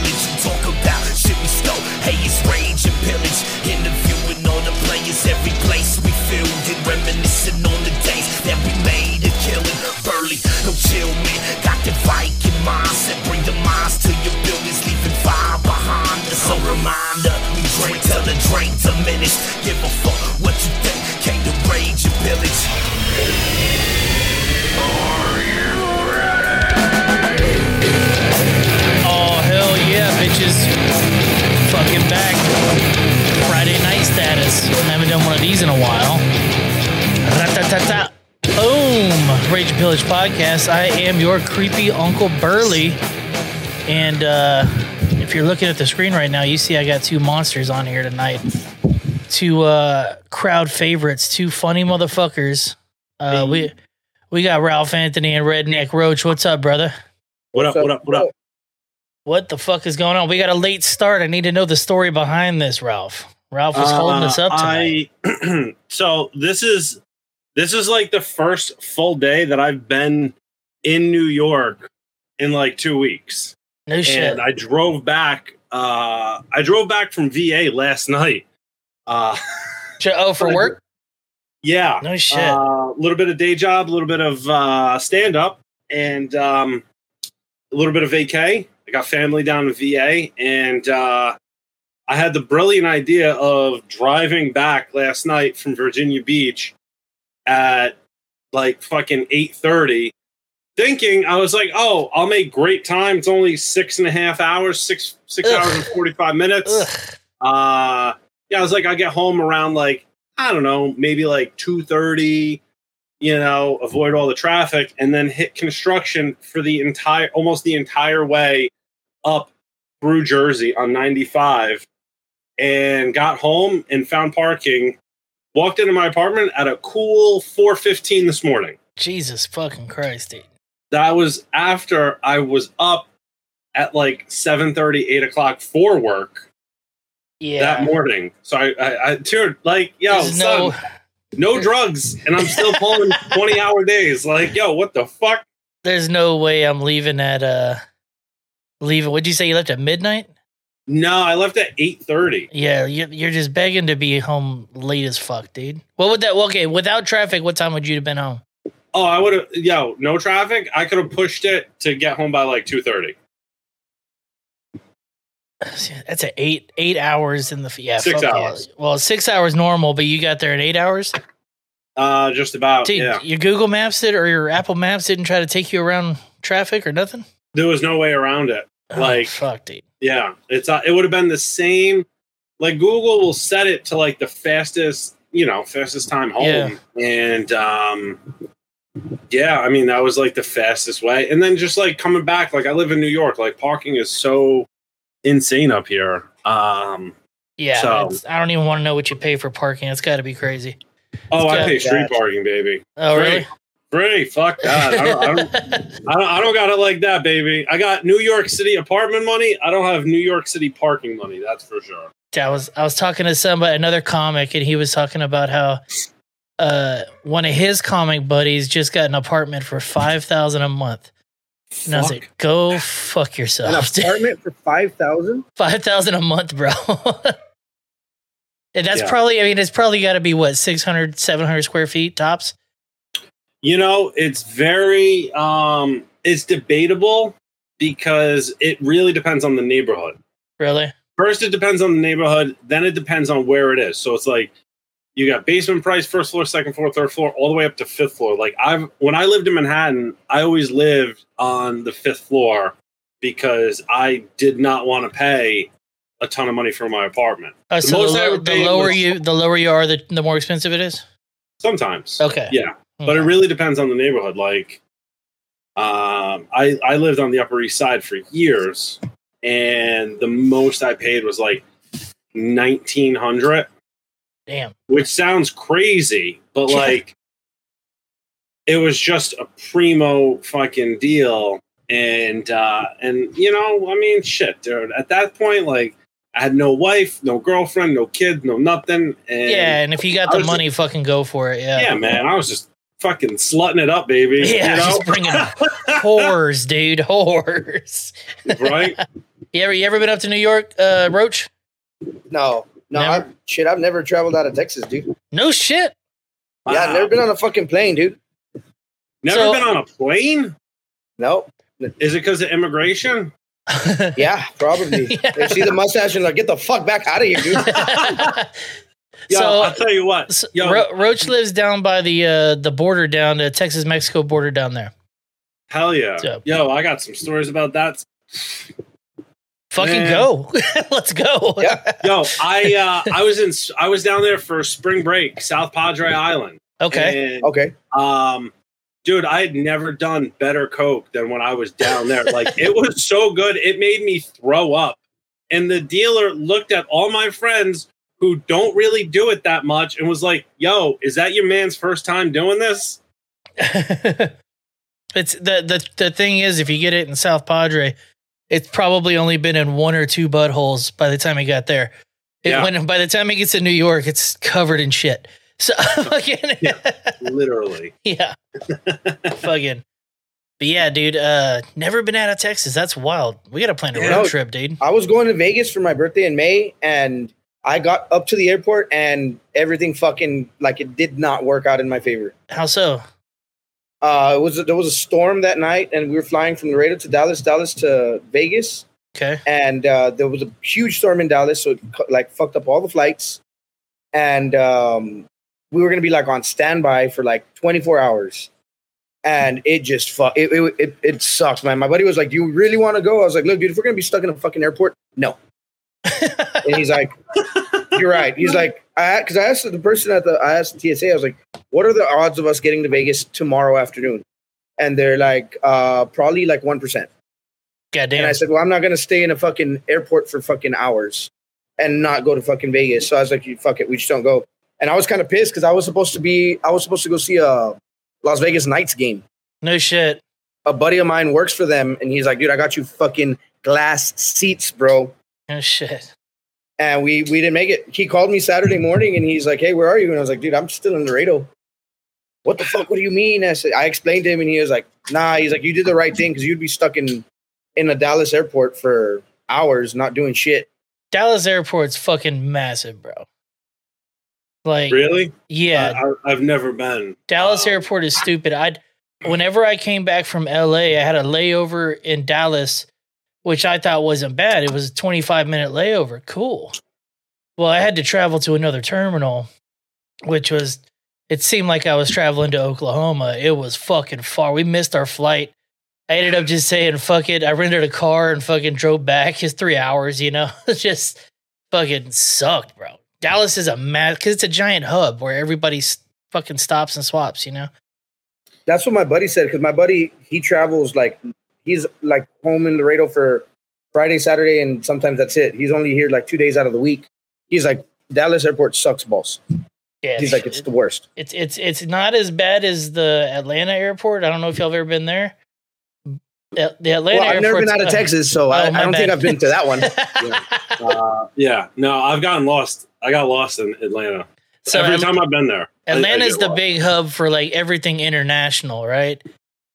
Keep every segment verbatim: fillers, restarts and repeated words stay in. village and talk about shit we stole. Hey, it's Rage and Pillage, interviewing all the players, every place we filled and reminiscing on the days that we made a killing. Burley, no chill man, got the Viking mindset, bring the minds to your buildings, leaving fire behind us. A reminder, we drink till the drain diminished. Give a fuck what you think, came to Rage and Pillage. Are you ready? Oh hell yeah, bitches! Fucking back. Friday night status. I haven't done one of these in a while. Ra-ta-ta-ta. Boom! Rage and Pillage podcast. I am your creepy Uncle Burley, and uh, if you're looking at the screen right now, you see I got two monsters on here tonight. Two uh, crowd favorites. Two funny motherfuckers. Uh, we we got Ralph Anthony and Redneck Roach. What's up, brother? What up? What up? What up? What the fuck is going on? We got a late start. I need to know the story behind this, Ralph. Ralph was uh, holding us up tonight. I, so this is this is like the first full day that I've been in New York in like two weeks. No shit. And I drove back. Uh, I drove back from V A last night. Uh, oh, for work? Yeah. No shit. A uh, little bit of day job, a little bit of uh, stand up, and um, a little bit of vacay. I got family down in V A, and uh, I had the brilliant idea of driving back last night from Virginia Beach at like fucking eight thirty, thinking, I was like, oh, I'll make great time. It's only six and a half hours, six, six Ugh. hours and forty-five minutes. Uh, yeah, I was like, I'll get home around like, I don't know, maybe like two thirty, you know, avoid all the traffic, and then hit construction for the entire, almost the entire way up through Jersey on ninety-five, and got home and found parking. Walked into my apartment at a cool four fifteen this morning. Jesus fucking Christ, dude. That was after I was up at like seven thirty, eight o'clock for work. Yeah. That morning. So I, I, I dude, like, yo, There's son, no, no drugs, and I'm still pulling twenty-hour days. Like, yo, what the fuck? There's no way I'm leaving at uh, leaving. What'd you say you left at midnight? No, I left at eight thirty. Yeah, you're just begging to be home late as fuck, dude. What would that, okay, without traffic, what time would you have been home? Oh, I would have, yo, no traffic, I could have pushed it to get home by like two thirty. That's an eight, eight hours in the, yeah. Six hours. Yeah. Well, six hours normal, but you got there in eight hours? Uh, just about, dude, yeah. Your Google Maps did, or your Apple Maps didn't try to take you around traffic or nothing? There was no way around it. Like, oh, fuck, dude. Yeah, it's uh, it would have been the same. Like, Google will set it to like the fastest, you know, fastest time home, yeah. and um, yeah, I mean that was like the fastest way. And then just like coming back, like I live in New York, like parking is so insane up here. Um, yeah, so. it's, I don't even want to know what you pay for parking. It's got to be crazy. It's oh, I pay street bad. parking, baby. Oh, Free. really? Free. Fuck that. I don't, I, don't, I, don't, I don't got it like that, baby. I got New York City apartment money. I don't have New York City parking money. That's for sure. I was I was talking to somebody, another comic, and he was talking about how uh, one of his comic buddies just got an apartment for five thousand dollars a month. And fuck. I was like, go fuck yourself. An apartment for five thousand dollars? five thousand dollars a month, bro. And that's yeah. probably, I mean, it's probably got to be, what, six hundred, seven hundred square feet tops? You know, it's very, um, it's debatable because it really depends on the neighborhood. Really? First, it depends on the neighborhood. Then it depends on where it is. So it's like you got basement price, first floor, second floor, third floor, all the way up to fifth floor. Like I've when I lived in Manhattan, I always lived on the fifth floor because I did not want to pay a ton of money for my apartment. Uh, the, so most the, lo- the lower was, you, the lower you are, the, the more expensive it is. Sometimes. Okay. Yeah. But it really depends on the neighborhood. Like, um, I I lived on the Upper East Side for years, and the most I paid was like nineteen hundred. Damn, which sounds crazy, but like, it was just a primo fucking deal. And uh, and you know, I mean, shit, dude. At that point, like, I had no wife, no girlfriend, no kid, no nothing. And yeah, and if you got the money, just, fucking go for it. Yeah, yeah, man. I was just. Fucking slutting it up, baby. Yeah, you know? Just bringing whores, dude. Whores. Right? You ever you ever been up to New York, uh, Roach? No, no, I've, shit, I've never traveled out of Texas, dude. No shit. Yeah, wow. I've never been on a fucking plane, dude. Never so, been on a plane? Nope. Is it because of immigration? Yeah, probably. Yeah. They see the mustache and like, get the fuck back out of here, dude. Yo, so, I'll tell you what. Yo. Ro- Roach lives down by the uh, the border, down the Texas-Mexico border down there. Hell yeah. So, yo, I got some stories about that. Fucking Man. Go. Let's go. Yeah. Yo, I uh, I was in I was down there for spring break, South Padre Island. Okay. And, okay. Um dude, I had never done better coke than when I was down there. Like, it was so good. It made me throw up. And the dealer looked at all my friends who don't really do it that much and was like, yo, is that your man's first time doing this? It's the, the, the thing is, if you get it in South Padre, it's probably only been in one or two buttholes by the time he got there. It, yeah. When by the time he gets to New York, it's covered in shit. So fucking yeah, literally. Yeah. Fucking. But yeah, dude, uh, never been out of Texas. That's wild. We got to plan a road know, trip, dude. I was going to Vegas for my birthday in May, and I got up to the airport, and everything fucking, like, it did not work out in my favor. How so? Uh, it was a, there was a storm that night, and we were flying from Laredo to Dallas, Dallas to Vegas. Okay. And uh, there was a huge storm in Dallas, so it like fucked up all the flights. And um, we were gonna be like on standby for like twenty-four hours, and it just fuck it it, it it sucks, man. My buddy was like, "Do you really want to go?" I was like, "Look, dude, if we're gonna be stuck in a fucking airport, no." And he's like, "You're right." He's like, I because I asked the person at the I asked the T S A, I was like, what are the odds of us getting to Vegas tomorrow afternoon? And they're like, uh, probably like one percent. God damn. And I said, well, I'm not gonna stay in a fucking airport for fucking hours and not go to fucking Vegas. So I was like, you fuck it, we just don't go. And I was kind of pissed because I was supposed to be I was supposed to go see a Las Vegas Knights game. No shit. A buddy of mine works for them, and he's like, dude, I got you fucking glass seats, bro. No shit. And we we didn't make it. He called me Saturday morning, and he's like, hey, where are you? And I was like, dude, I'm still in Laredo. What the fuck? What do you mean? I said, I explained to him, and he was like, nah. He's like, you did the right thing because you'd be stuck in in a Dallas airport for hours not doing shit. Dallas airport's fucking massive, bro. Like, really? Yeah. Uh, I, I've never been. Dallas uh, airport is stupid. I'd whenever I came back from L A, I had a layover in Dallas, which I thought wasn't bad. It was a twenty-five minute layover. Cool. Well, I had to travel to another terminal, which was, it seemed like I was traveling to Oklahoma. It was fucking far. We missed our flight. I ended up just saying, fuck it. I rented a car and fucking drove back. It's three hours, you know, it just fucking sucked, bro. Dallas is a mad, because it's a giant hub where everybody fucking stops and swaps, you know? That's what my buddy said. Because my buddy, he travels like, he's like home in Laredo for Friday, Saturday, and sometimes that's it. He's only here like two days out of the week. He's like, Dallas airport sucks balls. Yeah, he's like, it's it, the worst. It's it's it's not as bad as the Atlanta airport. I don't know if y'all have ever been there. The Atlanta well, I've never been out of Texas, so uh, I, I don't bad. think I've been to that one. Yeah. Uh, yeah, no, I've gotten lost. I got lost in Atlanta. So every Atl- time I've been there, Atlanta's I, I the lost. big hub for like everything international, right?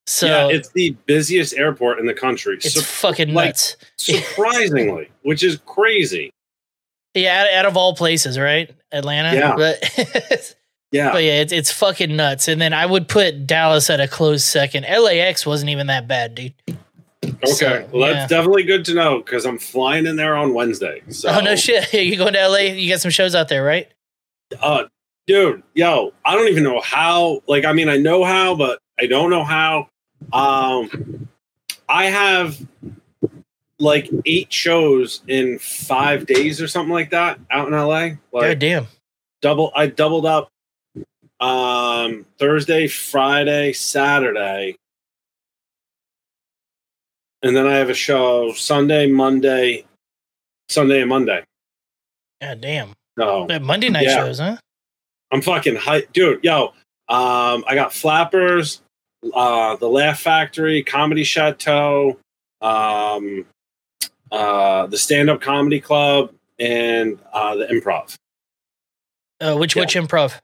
So yeah, it's the busiest airport in the country. It's Sur- fucking like, nuts. Surprisingly, which is crazy. Yeah, out, out of all places, right? Atlanta. Yeah. But yeah. But yeah, it's it's fucking nuts. And then I would put Dallas at a close second. L A X wasn't even that bad, dude. Okay, so, well, that's yeah. definitely good to know because I'm flying in there on Wednesday. So. Oh no shit! You going to L A? You got some shows out there, right? Uh, dude, yo, I don't even know how. Like, I mean, I know how, but I don't know how. Um, I have like eight shows in five days or something like that out in L A. Like, God damn. Double, I doubled up um, Thursday, Friday, Saturday. And then I have a show Sunday, Monday, Sunday and Monday. God damn. So, that Monday night yeah. shows, huh? I'm fucking hyped. Dude, yo, um, I got Flappers. Uh, the Laugh Factory, Comedy Chateau, um, uh, the Stand Up Comedy Club, and uh, the Improv. Uh, which yeah. which Improv?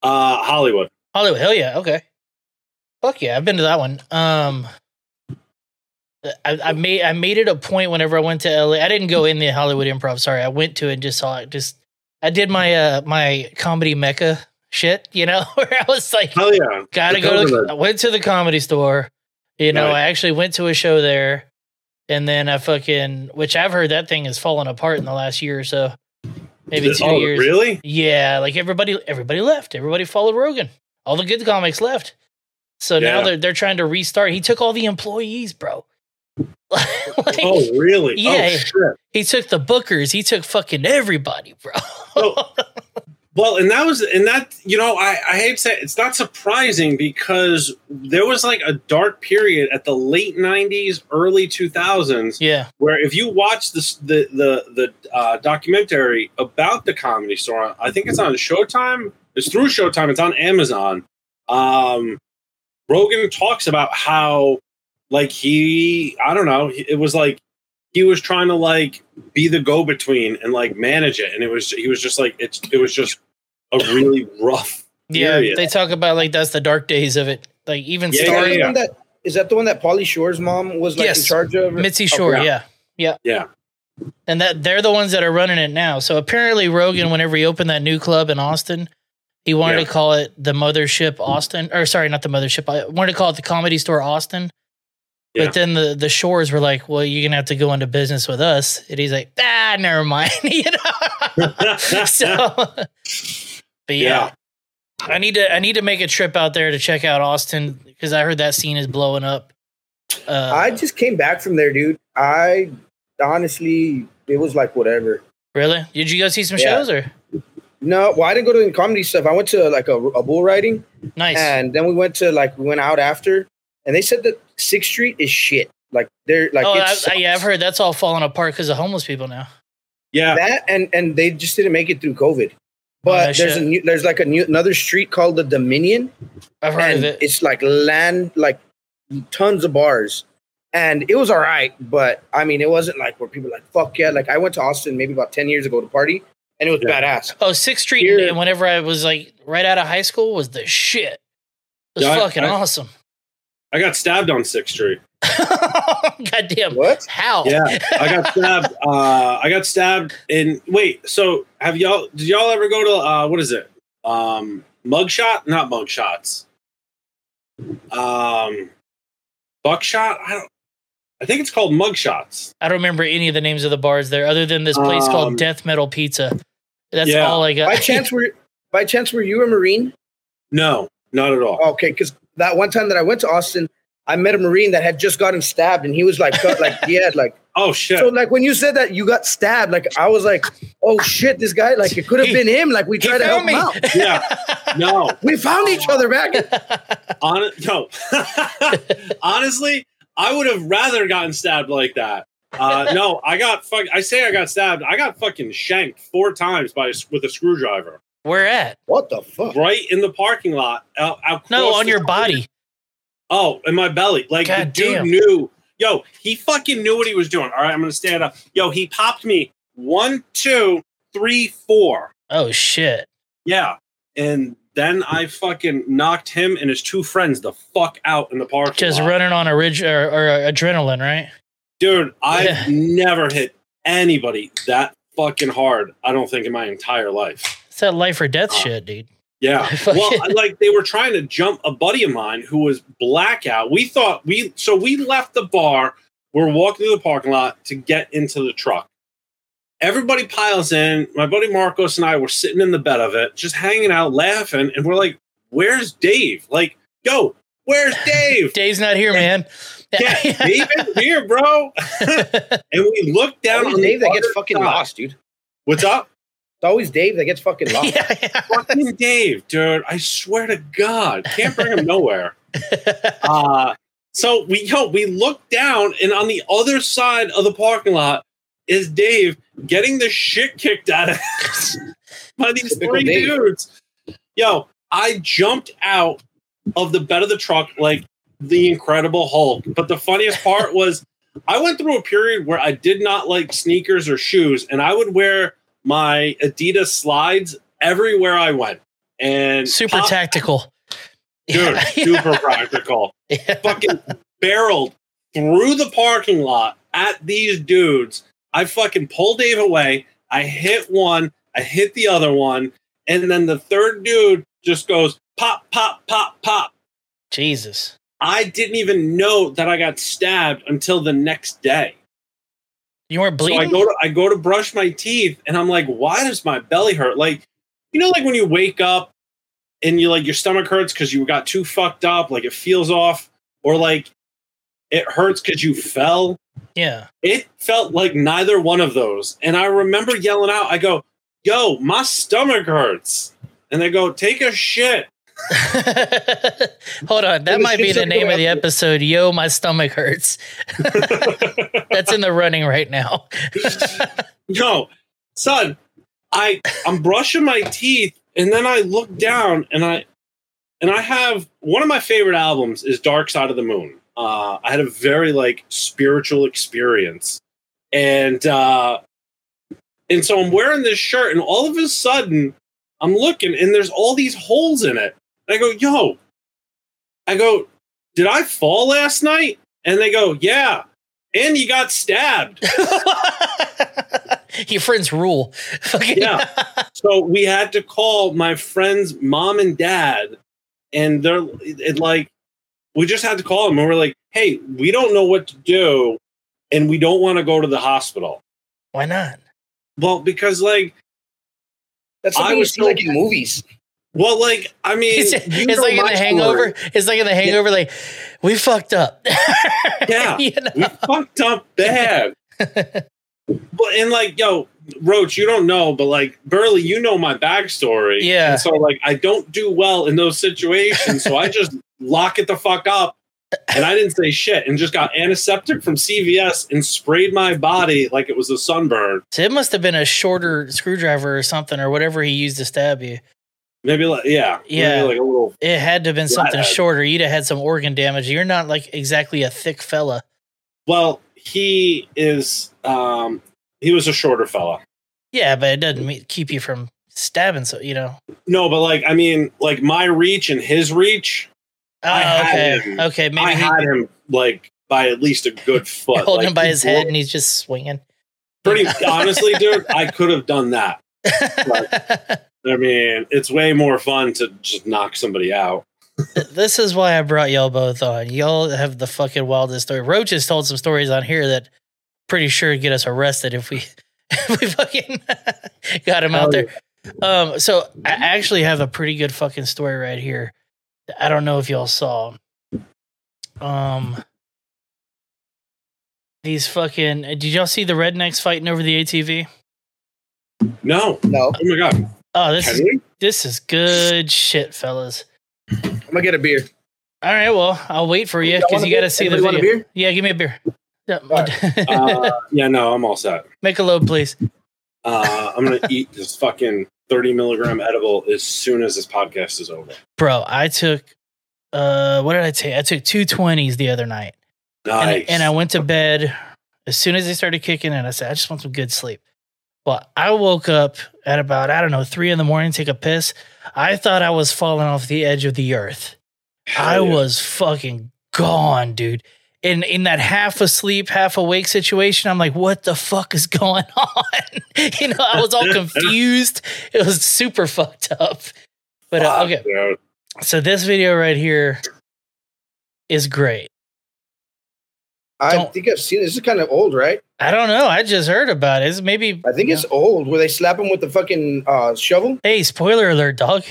Uh, Hollywood. Hollywood. Hell yeah. Okay. Fuck yeah, I've been to that one. Um, I, I made I made it a point whenever I went to L A. I didn't go in the Hollywood Improv. Sorry, I went to it and just saw it. Just I did my uh, my comedy mecca shit, you know, where I was like, oh yeah, gotta go. To, I went to the Comedy Store. You know, right. I actually went to a show there, and then I fucking which I've heard that thing has fallen apart in the last year or so, maybe it, two oh, years. Really? Yeah, like everybody everybody left. Everybody followed Rogan. All the good comics left. So yeah. now they're they're trying to restart. He took all the employees, bro. Like, oh really? Yeah. Oh, shit. He took the bookers. He took fucking everybody, bro. well, well, and that was and that you know I, I hate to say it, it's not surprising because there was like a dark period at the late nineties, early two thousands. Yeah. Where if you watch this the the the uh, documentary about the Comedy Store, I think it's on Showtime. It's through Showtime. It's on Amazon. Um, Rogan talks about how. Like he, I don't know. It was like he was trying to like be the go-between and like manage it, and it was he was just like it's it was just a really rough. Yeah, period. They talk about like that's the dark days of it. Like even yeah, starting yeah, yeah. that is that the one that Pauly Shore's mom was like yes. in charge of. Mitzi Shore, oh, yeah. yeah, yeah, yeah. And that they're the ones that are running it now. So apparently Rogan, whenever he opened that new club in Austin, he wanted yeah. to call it the Mothership Austin, or sorry, not the Mothership. I wanted to call it the Comedy Store Austin. But yeah. then the, the Shores were like, well, you're going to have to go into business with us. And he's like, ah, never mind. You know? so, but yeah. yeah, I need to, I need to make a trip out there to check out Austin because I heard that scene is blowing up. Uh, I just came back from there, dude. I honestly, it was like whatever. Really? Did you go see some yeah. shows or? No, well, I didn't go to any comedy stuff. I went to like a, a bull riding. Nice. And then we went to like, we went out after. And they said that Sixth Street is shit. Like they're like, oh, I, I, yeah, I've heard that's all falling apart because of homeless people now. Yeah, that and and they just didn't make it through COVID. But oh, there's shit. a new, there's like a new another street called the Dominion. I've heard of it. It's like land, like tons of bars, and it was all right. But I mean, it wasn't like where people were like fuck yeah. Like I went to Austin maybe about ten years ago to party, and it was yeah. badass. Oh, Sixth Street. Here, and whenever I was like right out of high school, was the shit. It was yeah, fucking I, I, awesome. I got stabbed on Sixth Street. Goddamn! What? How? Yeah, I got stabbed. uh, I got stabbed in. Wait, so have y'all? Did y'all ever go to uh, what is it? Um, Mugshot? Not Mugshots. Um, Buckshot. I don't. I think it's called Mugshots. I don't remember any of the names of the bars there, other than this place um, called Death Metal Pizza. That's yeah. all I got. By chance, were by chance were you a Marine? No, not at all. Okay, because. That one time that I went to Austin, I met a Marine that had just gotten stabbed, and he was like, cut, like yeah, like oh shit. So like when you said that you got stabbed, like I was like, oh shit, this guy, like it could have been him. Like we tried to help me. him out. Yeah, no, we found each other back. On no, honestly, I would have rather gotten stabbed like that. Uh, no, I got fuck. I say I got stabbed. I got fucking shanked four times by with a screwdriver. Where at? What the fuck? Right in the parking lot. Out, out no, on your street. body. Oh, in my belly. Like God the dude damn. knew. Yo, he fucking knew what he was doing. All right, I'm gonna stand up. Yo, he popped me one, two, three, four. Oh shit. Yeah, and then I fucking knocked him and his two friends the fuck out in the parking Just lot. Just running on a ridge or, or adrenaline, right? Dude, I've yeah. never hit anybody that fucking hard. I don't think in my entire life. It's that life or death uh, shit, dude. Yeah. Well, like they were trying to jump a buddy of mine who was blackout. We thought we so we left the bar. We're walking through the parking lot to get into the truck. Everybody piles in. My buddy Marcos and I were sitting in the bed of it, just hanging out, laughing. And we're like, where's Dave? Like, yo, where's Dave? Dave's not here, and, man. Yeah, Dave is here, bro. And we looked down on Dave that gets fucking side. lost, dude. What's up? It's always Dave that gets fucking lost. yeah, yeah. Fucking Dave, dude. I swear to God. Can't bring him nowhere. Uh, so we yo, we look down, and on the other side of the parking lot is Dave getting the shit kicked out of us by these Typical three Dave. dudes. Yo, I jumped out of the bed of the truck like the Incredible Hulk. But the funniest part was I went through a period where I did not like sneakers or shoes, and I would wear my Adidas slides everywhere I went, and super pop- tactical, dude, yeah. super practical. Yeah. Fucking barreled through the parking lot at these dudes. I fucking pull Dave away. I hit one. I hit the other one. And then the third dude just goes pop, pop, pop, pop. Jesus. I didn't even know that I got stabbed until the next day. You weren't bleeding? So I go to, I go to brush my teeth, and I'm like, why does my belly hurt? Like, you know, like when you wake up and you like your stomach hurts because you got too fucked up, like it feels off, or like it hurts because you fell. Yeah. It felt like neither one of those. And I remember yelling out, I go, yo, my stomach hurts. And they go, take a shit. Hold on. That might be the name of the episode. Yo, my stomach hurts. That's in the running right now. No, son, I, I'm brushing my teeth. And then I look down and I, and I have one of my favorite albums is Dark Side of the Moon. Uh, I had a very like spiritual experience. And, uh, and so I'm wearing this shirt, and all of a sudden I'm looking and there's all these holes in it. And I go, yo, I go, did I fall last night? And they go, yeah. And you got stabbed. Your friends rule. Yeah. So we had to call my friend's mom and dad, and they're it, like, we just had to call them. And we're like, hey, we don't know what to do, and we don't want to go to the hospital. Why not? Well, because like, that's something I was like in movies. Well, like, I mean, it's, it's like in the Hangover. Story. It's like in the Hangover. Yeah. Like, we fucked up. Yeah, you know? We fucked up bad. But and like, yo, Roach, you don't know, but like, Burley, you know my backstory. Yeah. And so like, I don't do well in those situations, so I just lock it the fuck up, and I didn't say shit, and just got antiseptic from C V S and sprayed my body like it was a sunburn. So it must have been a shorter screwdriver or something, or whatever he used to stab you. Maybe like, yeah, yeah, maybe like a little. It had to have been something head. Shorter. You'd have had some organ damage. You're not like exactly a thick fella. Well, he is. Um, he was a shorter fella. Yeah, but it doesn't keep you from stabbing. So you know. No, but like I mean, like my reach and his reach. Oh, I okay. Him, okay. Maybe I he, had him like by at least a good foot. Holding like, him by his head, and he's just swinging. Pretty honestly, dude, I could have done that. But, I mean, it's way more fun to just knock somebody out. This is why I brought y'all both on. Y'all have the fucking wildest story. Roach has told some stories on here that pretty sure get us arrested if we if we fucking got him out there. Um, so I actually have a pretty good fucking story right here. I don't know if y'all saw. Um, these fucking. Did y'all see the rednecks fighting over the A T V? No, no. Oh my god. Oh, this is, this is good shit, fellas. I'm gonna get a beer. All right, well, I'll wait for you because you gotta beer? see Anybody the video. Want a beer? Yeah, give me a beer. Yeah, right. uh, yeah, no, I'm all set. Make a load, please. Uh, I'm gonna eat this fucking thirty milligram edible as soon as this podcast is over. Bro, I took uh, what did I take? I took two twenties the other night. Nice. And, and I went to bed as soon as they started kicking in. I said, I just want some good sleep. Well, I woke up at about, I don't know, three in the morning, take a piss. I thought I was falling off the edge of the earth. Hell I yeah. was fucking gone, dude. In in that half asleep, half awake situation, I'm like, what the fuck is going on? You know, I was all confused. It was super fucked up. But uh, okay. So this video right here is great. I don't, think I've seen it. This is kind of old, right? I don't know. I just heard about it. It's maybe I think it's know. old. Where they slap him with the fucking uh, shovel? Hey, spoiler alert, dog.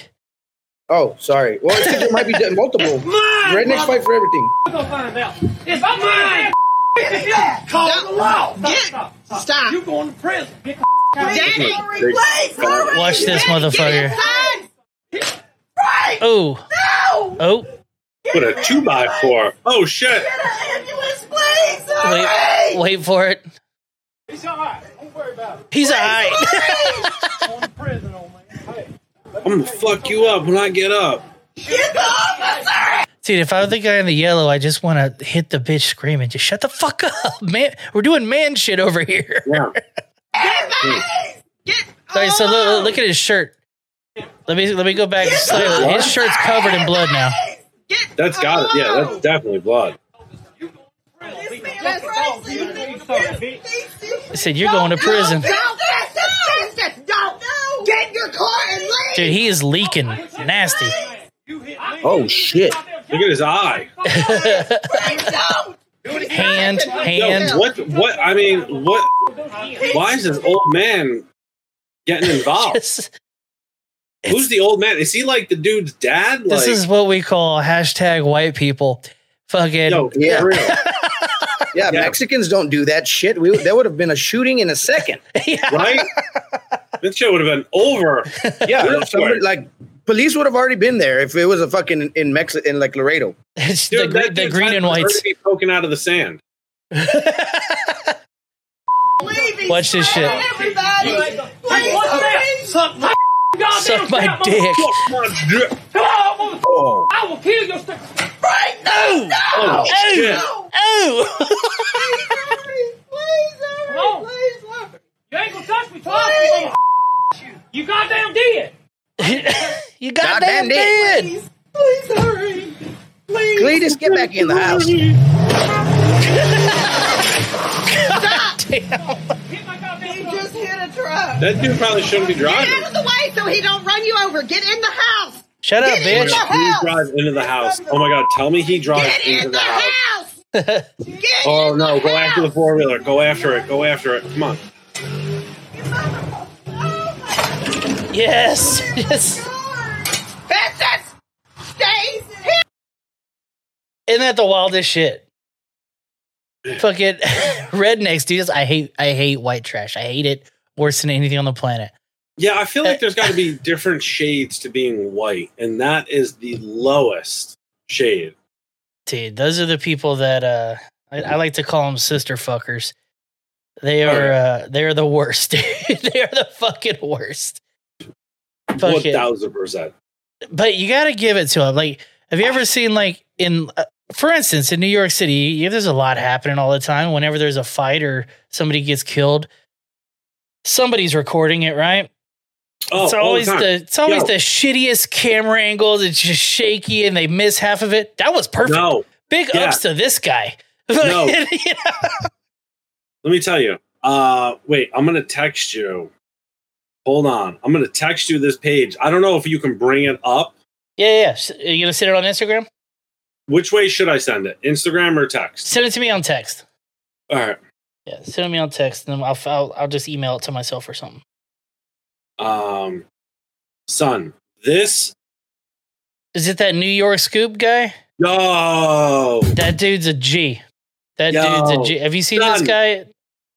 Oh, sorry. Well, I think there might be multiple. Rednecks fight for everything. I'm gonna find out. It's mine. mine. It's yours. Call the law. Stop, stop, stop. Stop. You going to prison? Get the out of here. Watch this, motherfucker. Right. Oh. No. Oh. What a two by four. Oh shit. Get an ambulance, please. Wait, wait for it. He's alright. Don't worry about it. He's alright. I'm in prison, old man. Hey, I'm gonna fuck you up when I get up. Get the officer. Dude, if I was the guy in the yellow, I just want to hit the bitch screaming. Just shut the fuck up, man. We're doing man shit over here. Yeah. Everybody, get. Sorry. So look, look at his shirt. Let me let me go back slightly. His shirt's covered in blood now. That's got it. Yeah, that's definitely blood. That's crazy. I said, you're going to prison. Get your car and leave. Dude, he is leaking. Nasty. Oh, shit. Look at his eye. Hand, hand. Yo, what, what, I mean, what, why is this old man getting involved? Just, who's the old man? Is he like the dude's dad? Like, this is what we call hashtag white people. Fucking. Yo, yeah. Yeah, yeah, Mexicans don't do that shit. We, there would have been a shooting in a second. Yeah. Right? This shit would have been over. Yeah. Somebody, like, police would have already been there if it was a fucking in Mexico, in like Laredo. It's dude, the, the green and whites. Be poking out of the sand. Watch this shit. Everybody, please, suck my suck my dick. Oh. I will kill your st- right now. No. Oh, shit. Oh. Oh. Please, hurry. Please, hurry. You ain't gonna touch me twice. You. you goddamn did. You goddamn God did. Please, please hurry. Please. Cletus, get back in the house. God damn. He just hit a truck. That dude probably shouldn't be driving. Get out of the way so he don't run you over. Get in the house. Shut up, bitch. He drives into the house. Oh my God. Tell me he drives Get into in the, the house. house. Oh no. Go house. after the four wheeler. Go after it. Go after it. Come on. Yes. Yes. Isn't that the wildest shit? Fucking rednecks, dude. I hate, I hate white trash. I hate it worse than anything on the planet. Yeah, I feel like there's got to be different shades to being white, and that is the lowest shade. Dude, those are the people that uh, I, I like to call them sister fuckers. They are uh, they are the worst. They are the fucking worst. Fuck it. one thousand percent. But you got to give it to them. Like, have you ever seen, like, in, uh, for instance, in New York City, there's a lot happening all the time. Whenever there's a fight or somebody gets killed, somebody's recording it, right? Oh, it's always the, the it's always Yo. the shittiest camera angles. It's just shaky, and they miss half of it. That was perfect. No. Big yeah. ups to this guy. No. You know? Let me tell you. Uh, wait, I'm gonna text you. Hold on, I'm gonna text you this page. I don't know if you can bring it up. Yeah, yeah. Are you gonna send it on Instagram? Which way should I send it? Instagram or text? Send it to me on text. All right. Yeah, send it me on text, and then I'll, I'll I'll just email it to myself or something. Um, son, this is it. That New York Scoop guy? No, that dude's a G. That Yo, dude's a G. Have you seen son, this guy,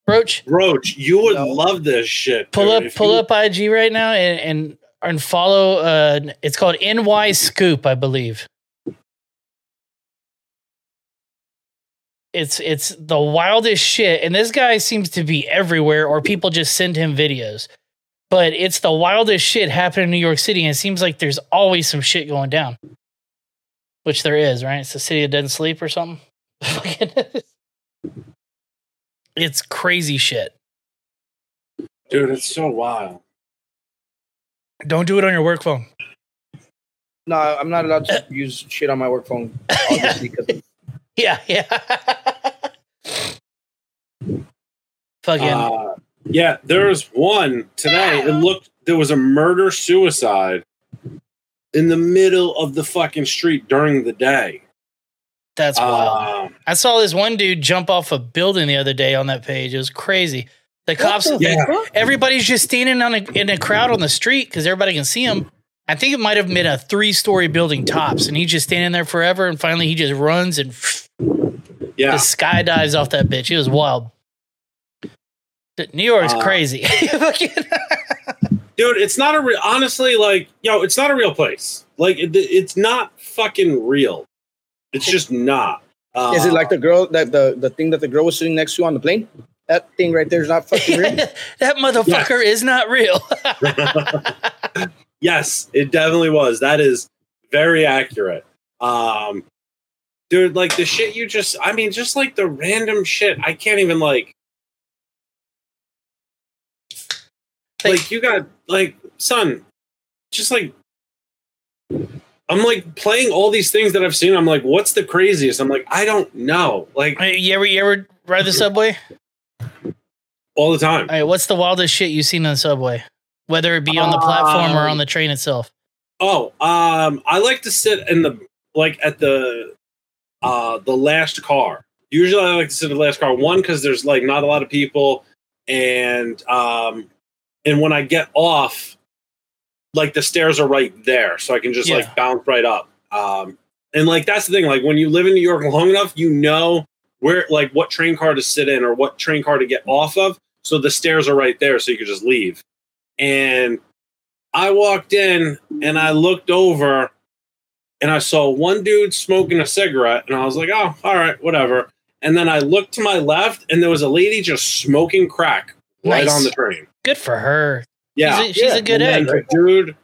Roach? Roach, you would no. love this shit. Pull dude, up, pull you... up I G right now and and, and follow. Uh, it's called N Y Scoop, I believe. It's it's the wildest shit, and this guy seems to be everywhere, or people just send him videos. But it's the wildest shit happening in New York City, and it seems like there's always some shit going down. Which there is, right? It's the city that doesn't sleep or something. It's crazy shit. Dude, it's so wild. Don't do it on your work phone. No, I'm not allowed to use shit on my work phone, obviously, because Yeah, yeah. Fucking uh, yeah. There was one today. It looked there was a murder suicide in the middle of the fucking street during the day. That's wild. Uh, I saw this one dude jump off a building the other day on that page. It was crazy. The cops. The yeah. Everybody's just standing on a, in a crowd on the street because everybody can see him. I think it might have been a three-story building tops, and he's just standing there forever. And finally, he just runs and yeah, just skydives off that bitch. It was wild. New York's uh, crazy, dude. It's not a real. Honestly, like yo, it's not a real place. Like it, it's not fucking real. It's just not. Uh, Is it like the girl that the the thing that the girl was sitting next to on the plane? That thing right there is not fucking real. That motherfucker yes. is not real. Yes, it definitely was. That is very accurate. Um, dude, like the shit you just, I mean, just like the random shit. I can't even like, like, like you got like, son, just like, I'm like playing all these things that I've seen. I'm like, what's the craziest? I'm like, I don't know. Like, you ever, you ever ride the subway? All the time. All right, what's the wildest shit you've seen on the subway? Whether it be on the platform um, or on the train itself. Oh, um, I like to sit in the like at the uh, the last car. Usually, I like to sit in the last car. One, because there's like not a lot of people, and um, and when I get off, like the stairs are right there, so I can just yeah. like bounce right up. Um, and like that's the thing. Like when you live in New York long enough, you know where like what train car to sit in or what train car to get off of. So the stairs are right there, so you can just leave. And I walked in and I looked over and I saw one dude smoking a cigarette and I was like, oh, all right, whatever. And then I looked to my left and there was a lady just smoking crack right nice. on the train. Good for her. Yeah. She's a, she's yeah. a good egg. The dude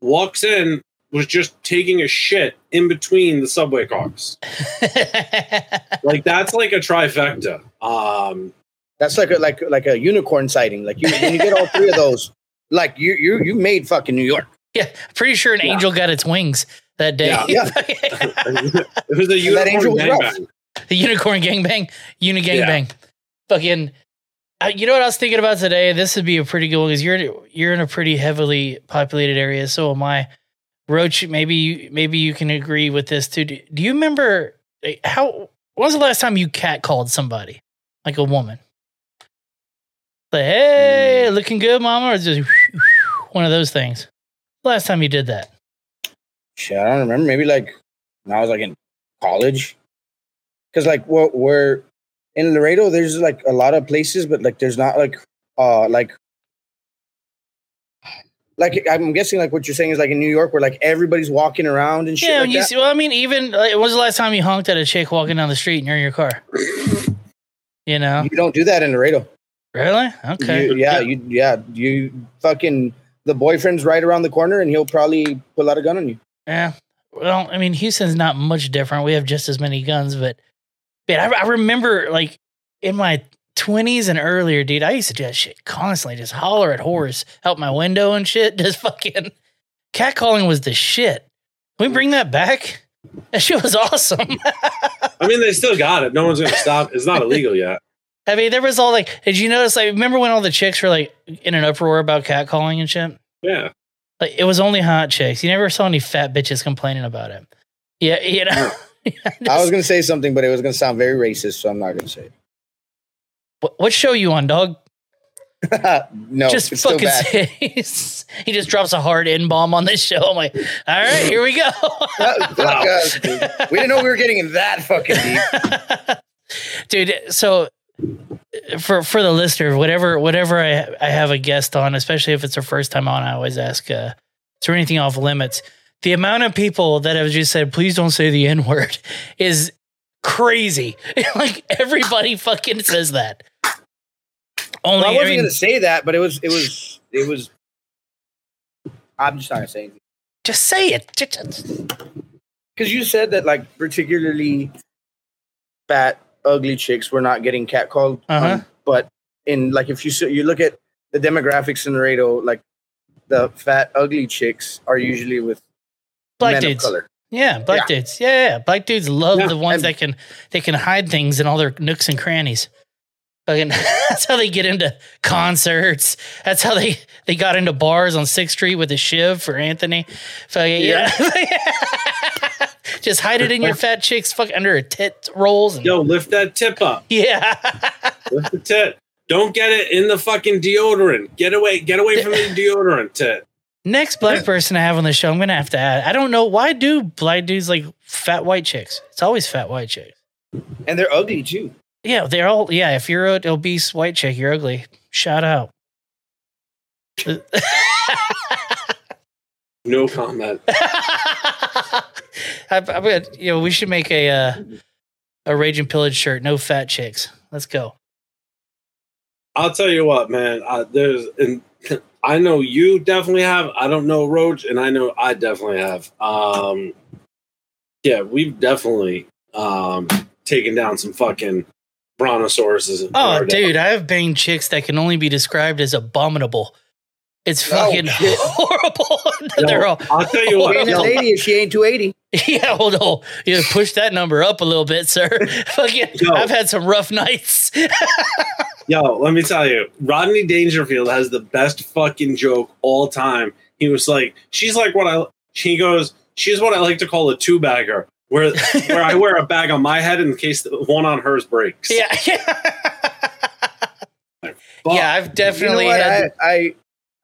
walks in, was just taking a shit in between the subway cars. Like that's like a trifecta. Um, That's like a, like like a unicorn sighting. Like you, when you get all three of those, like you you you made fucking New York. Yeah, pretty sure an yeah. angel got its wings that day. Yeah, yeah. It was a unicorn gangbang. The unicorn gangbang, uni gangbang. Yeah. Fucking, I, you know what I was thinking about today? This would be a pretty good one because you're you're in a pretty heavily populated area. So am I. Roach, maybe you, maybe you can agree with this too. Do, do you remember how? When was the last time you catcalled somebody, like a woman? Like, hey, mm. looking good, mama, or just one of those things. Last time you did that? Shit, I don't remember. Maybe like when I was like in college, because like we're, we're in Laredo. There's like a lot of places, but like there's not like uh like like I'm guessing like what you're saying is like in New York where like everybody's walking around and shit. Yeah, like you that. See, well, I mean, even like, when was the last time you honked at a chick walking down the street near your car? You know, you don't do that in Laredo. Really? Okay. You, yeah, you yeah, you fucking the boyfriend's right around the corner and he'll probably pull out a gun on you. Yeah. Well, I mean, Houston's not much different. We have just as many guns, but man, I, I remember like in my twenties and earlier, dude, I used to do that shit constantly, just holler at whores out my window and shit. Just fucking catcalling was the shit. Can we bring that back? That shit was awesome. I mean, they still got it. No one's gonna stop. It's not illegal yet. I mean, there was all like, did you notice? Like, remember when all the chicks were like in an uproar about catcalling and shit? Yeah. Like, it was only hot chicks. You never saw any fat bitches complaining about it. Yeah, you know. Yeah. Just, I was gonna say something, but it was gonna sound very racist, so I'm not gonna say it. What, what show you on, dog? No, just it's fucking say, he just drops a hard N bomb on this show. I'm like, all right, here we go. Wow. We didn't know we were getting in that fucking deep, dude. So. For for the listener, whatever whatever I I have a guest on, especially if it's their first time on, I always ask, uh, is there anything off limits? The amount of people that have just said, please don't say the N word, is crazy. Like everybody fucking says that. Only well, I wasn't I mean, gonna say that, but it was it was it was. I'm just not gonna say anything. Just say it, because you said that like particularly fat. Ugly chicks were not getting catcalled, uh-huh. um, but in like if you so you look at the demographics in Laredo, like the fat ugly chicks are usually with black men dudes. Of color. Yeah, black yeah. dudes. Yeah, yeah, black dudes love yeah. the ones and, that can they can hide things in all their nooks and crannies. Fucking, that's how they get into concerts. That's how they, they got into bars on Sixth Street with a shiv for Anthony. Fucking, yeah. yeah. Just hide it in your fat chick's fuck under a tit rolls. And- Yo, lift that tip up. Yeah. Lift the tit. Don't get it in the fucking deodorant. Get away. Get away from the deodorant tit. Next black person I have on the show, I'm going to have to add. I don't know. Why do black dudes like fat white chicks? It's always fat white chicks. And they're ugly, too. Yeah, they're all. Yeah, if you're an obese white chick, you're ugly. Shout out. No comment. I, I'm gonna, you know, we should make a uh, a Rage and Pillage shirt. No fat chicks. Let's go. I'll tell you what, man. I, there's, and I know you definitely have. I don't know Roach, and I know I definitely have. Um, yeah, we've definitely um, taken down some fucking brontosauruses. Oh, dude, I have banged chicks that can only be described as abominable. It's fucking no. horrible. No. They're all I'll tell you what. She's eighty if she ain't two eighty. Yeah, hold on. You push that number up a little bit, sir. Fucking, yo. I've had some rough nights. Yo, let me tell you, Rodney Dangerfield has the best fucking joke all time. He was like, she's like what I. He goes, she's what I like to call a two bagger, where where I wear a bag on my head in case the one on hers breaks. Yeah, like, yeah. I've definitely you know had. I, I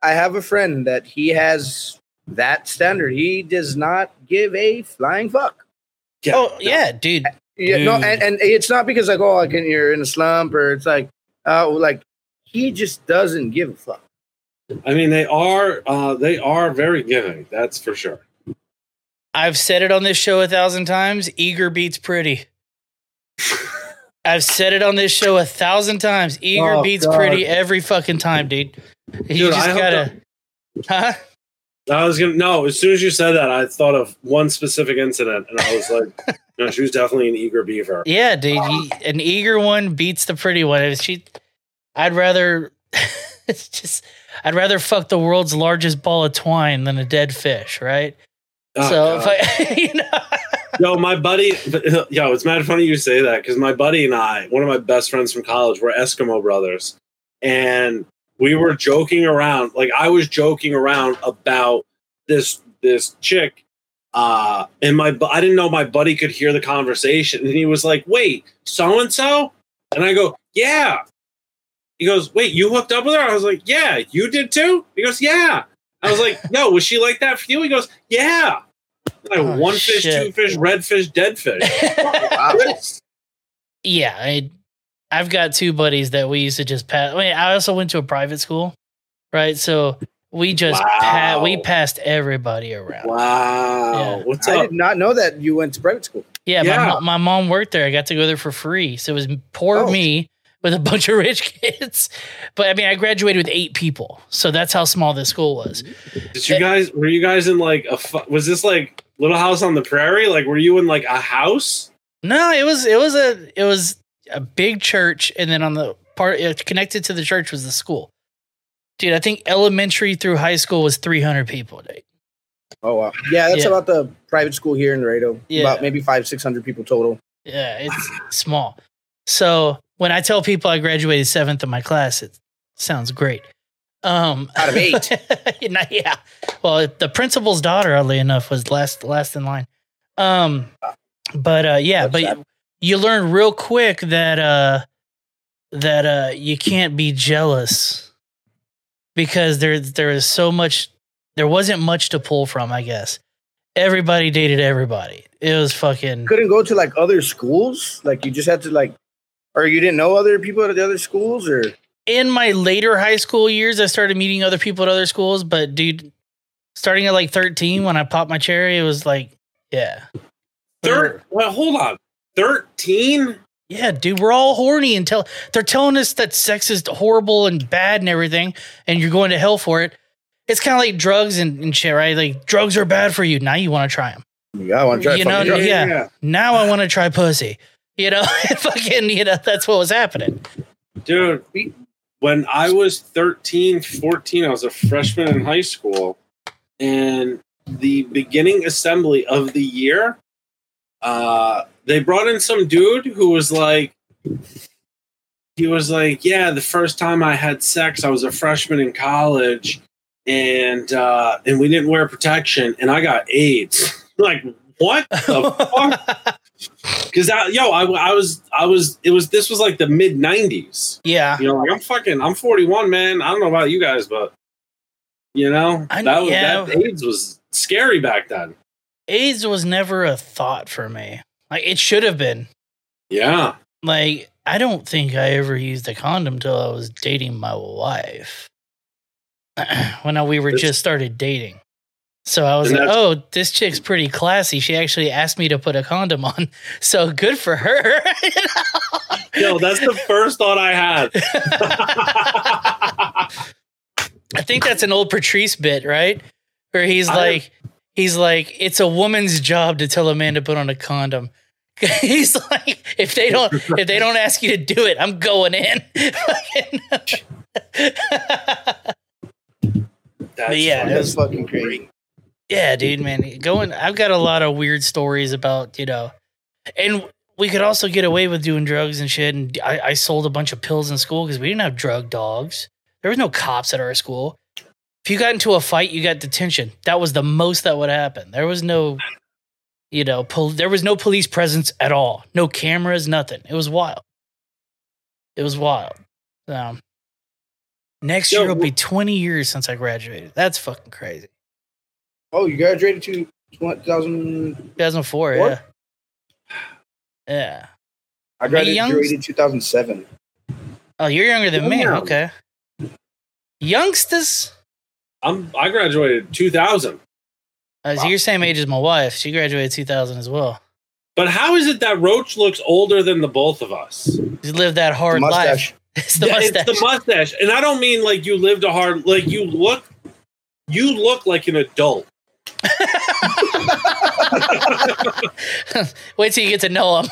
I have a friend that he has that standard. He does not give a flying fuck. Yeah, oh, no. yeah, dude. Yeah, dude. No, and, and it's not because like, oh, I can, you're in a slump or it's like, uh, like he just doesn't give a fuck. I mean, they are, uh, they are very giving. That's for sure. I've said it on this show a thousand times. Eager beats pretty. I've said it on this show a thousand times. Eager oh, beats God. pretty every fucking time, dude. You Dude, just I gotta, huh? I was gonna no. As soon as you said that, I thought of one specific incident, and I was like, "No, she was definitely an eager beaver." Yeah, dude, ah. an eager one beats the pretty one. If she, I'd rather, it's just, I'd rather fuck the world's largest ball of twine than a dead fish, right? Oh, so, if I, you know, yo, my buddy, yo, it's mad funny you say that because my buddy and I, one of my best friends from college, we're Eskimo brothers, and. We were joking around, like I was joking around about this this chick, uh, and my I didn't know my buddy could hear the conversation, and he was like, "Wait, so and so?" And I go, "Yeah." He goes, "Wait, you hooked up with her?" I was like, "Yeah, you did too." He goes, "Yeah." I was like, "No, was she like that for you?" He goes, "Yeah." Like oh, one shit. fish, two fish, red fish, dead fish. Yeah, I. I've got two buddies that we used to just pass. I mean, I also went to a private school, right? So we just wow. pa- we passed everybody around. Wow. Yeah. What's I up? did not know that you went to private school. Yeah, yeah. My, my mom worked there. I got to go there for free. So it was poor oh. me with a bunch of rich kids. But I mean, I graduated with eight people. So that's how small this school was. Did you guys, were you guys in like a, fu- was this like Little House on the Prairie? Like, were you in like a house? No, it was, it was a, it was, a big church, and then on the part connected to the church was the school. Dude, I think elementary through high school was three hundred people. Dude. Oh, wow. Yeah, that's yeah. about the private school here in Laredo. Yeah. About maybe five, six hundred people total. Yeah, it's small. So when I tell people I graduated seventh in my class, it sounds great. Um, Out of eight. Yeah. Well, the principal's daughter, oddly enough, was last last in line. Um, But, uh, yeah, that's but... Sad. You learn real quick that uh, that uh, you can't be jealous because there there is so much. There wasn't much to pull from, I guess. Everybody dated everybody. It was fucking. Couldn't go to like other schools. Like you just had to like, or you didn't know other people at the other schools. Or in my later high school years, I started meeting other people at other schools. But dude, starting at like thirteen, when I popped my cherry, it was like, yeah. Third. Well, hold on. thirteen? Yeah, dude, we're all horny and tell they're telling us that sex is horrible and bad and everything, and you're going to hell for it. It's kind of like drugs and, and shit, right? Like, drugs are bad for you. Now you want to try them. Yeah, I want to try you know, yeah. Yeah. yeah, now I want to try pussy. You know, fucking, you know, that's what was happening. Dude, when I was thirteen, fourteen, I was a freshman in high school, and the beginning assembly of the year, uh, they brought in some dude who was like, he was like, yeah, the first time I had sex, I was a freshman in college, and uh, and we didn't wear protection, and I got AIDS. Like, what the fuck? Because yo, I, I was, I was, it was, this was like the mid nineties. Yeah, you know, like I'm fucking, I'm forty-one, man. I don't know about you guys, but you know, I, that was yeah. that AIDS was scary back then. AIDS was never a thought for me. Like, it should have been. Yeah. Like, I don't think I ever used a condom till I was dating my wife. when I, we were just started dating. So I was like, oh, this chick's pretty classy. She actually asked me to put a condom on. So good for her. Yo, that's the first thought I had. I think that's an old Patrice bit, right? Where he's I like... Have- He's like, it's a woman's job to tell a man to put on a condom. He's like, if they don't, if they don't ask you to do it, I'm going in. That's but yeah, fucking, that's fucking great. great. Yeah, dude, man. Going, I've got a lot of weird stories about, you know, and we could also get away with doing drugs and shit. And I, I sold a bunch of pills in school because we didn't have drug dogs. There was no cops at our school. If you got into a fight, you got detention. That was the most that would happen. There was no, you know, pol- there was no police presence at all. No cameras, nothing. It was wild. It was wild. Um, next Yo, year will be twenty years since I graduated. That's fucking crazy. Oh, you graduated to two thousand two thousand four, yeah. Yeah. I graduated in two thousand seven. Oh, you're younger than oh, me. Yeah. Okay. Youngsters? I'm, I graduated two thousand. Uh, so wow. You're same age as my wife. She graduated two thousand as well. But how is it that Roach looks older than the both of us? You lived that hard mustache. life. It's the yeah, mustache. It's the mustache. And I don't mean like you lived a hard, like you look, you look like an adult. Wait till you get to know him.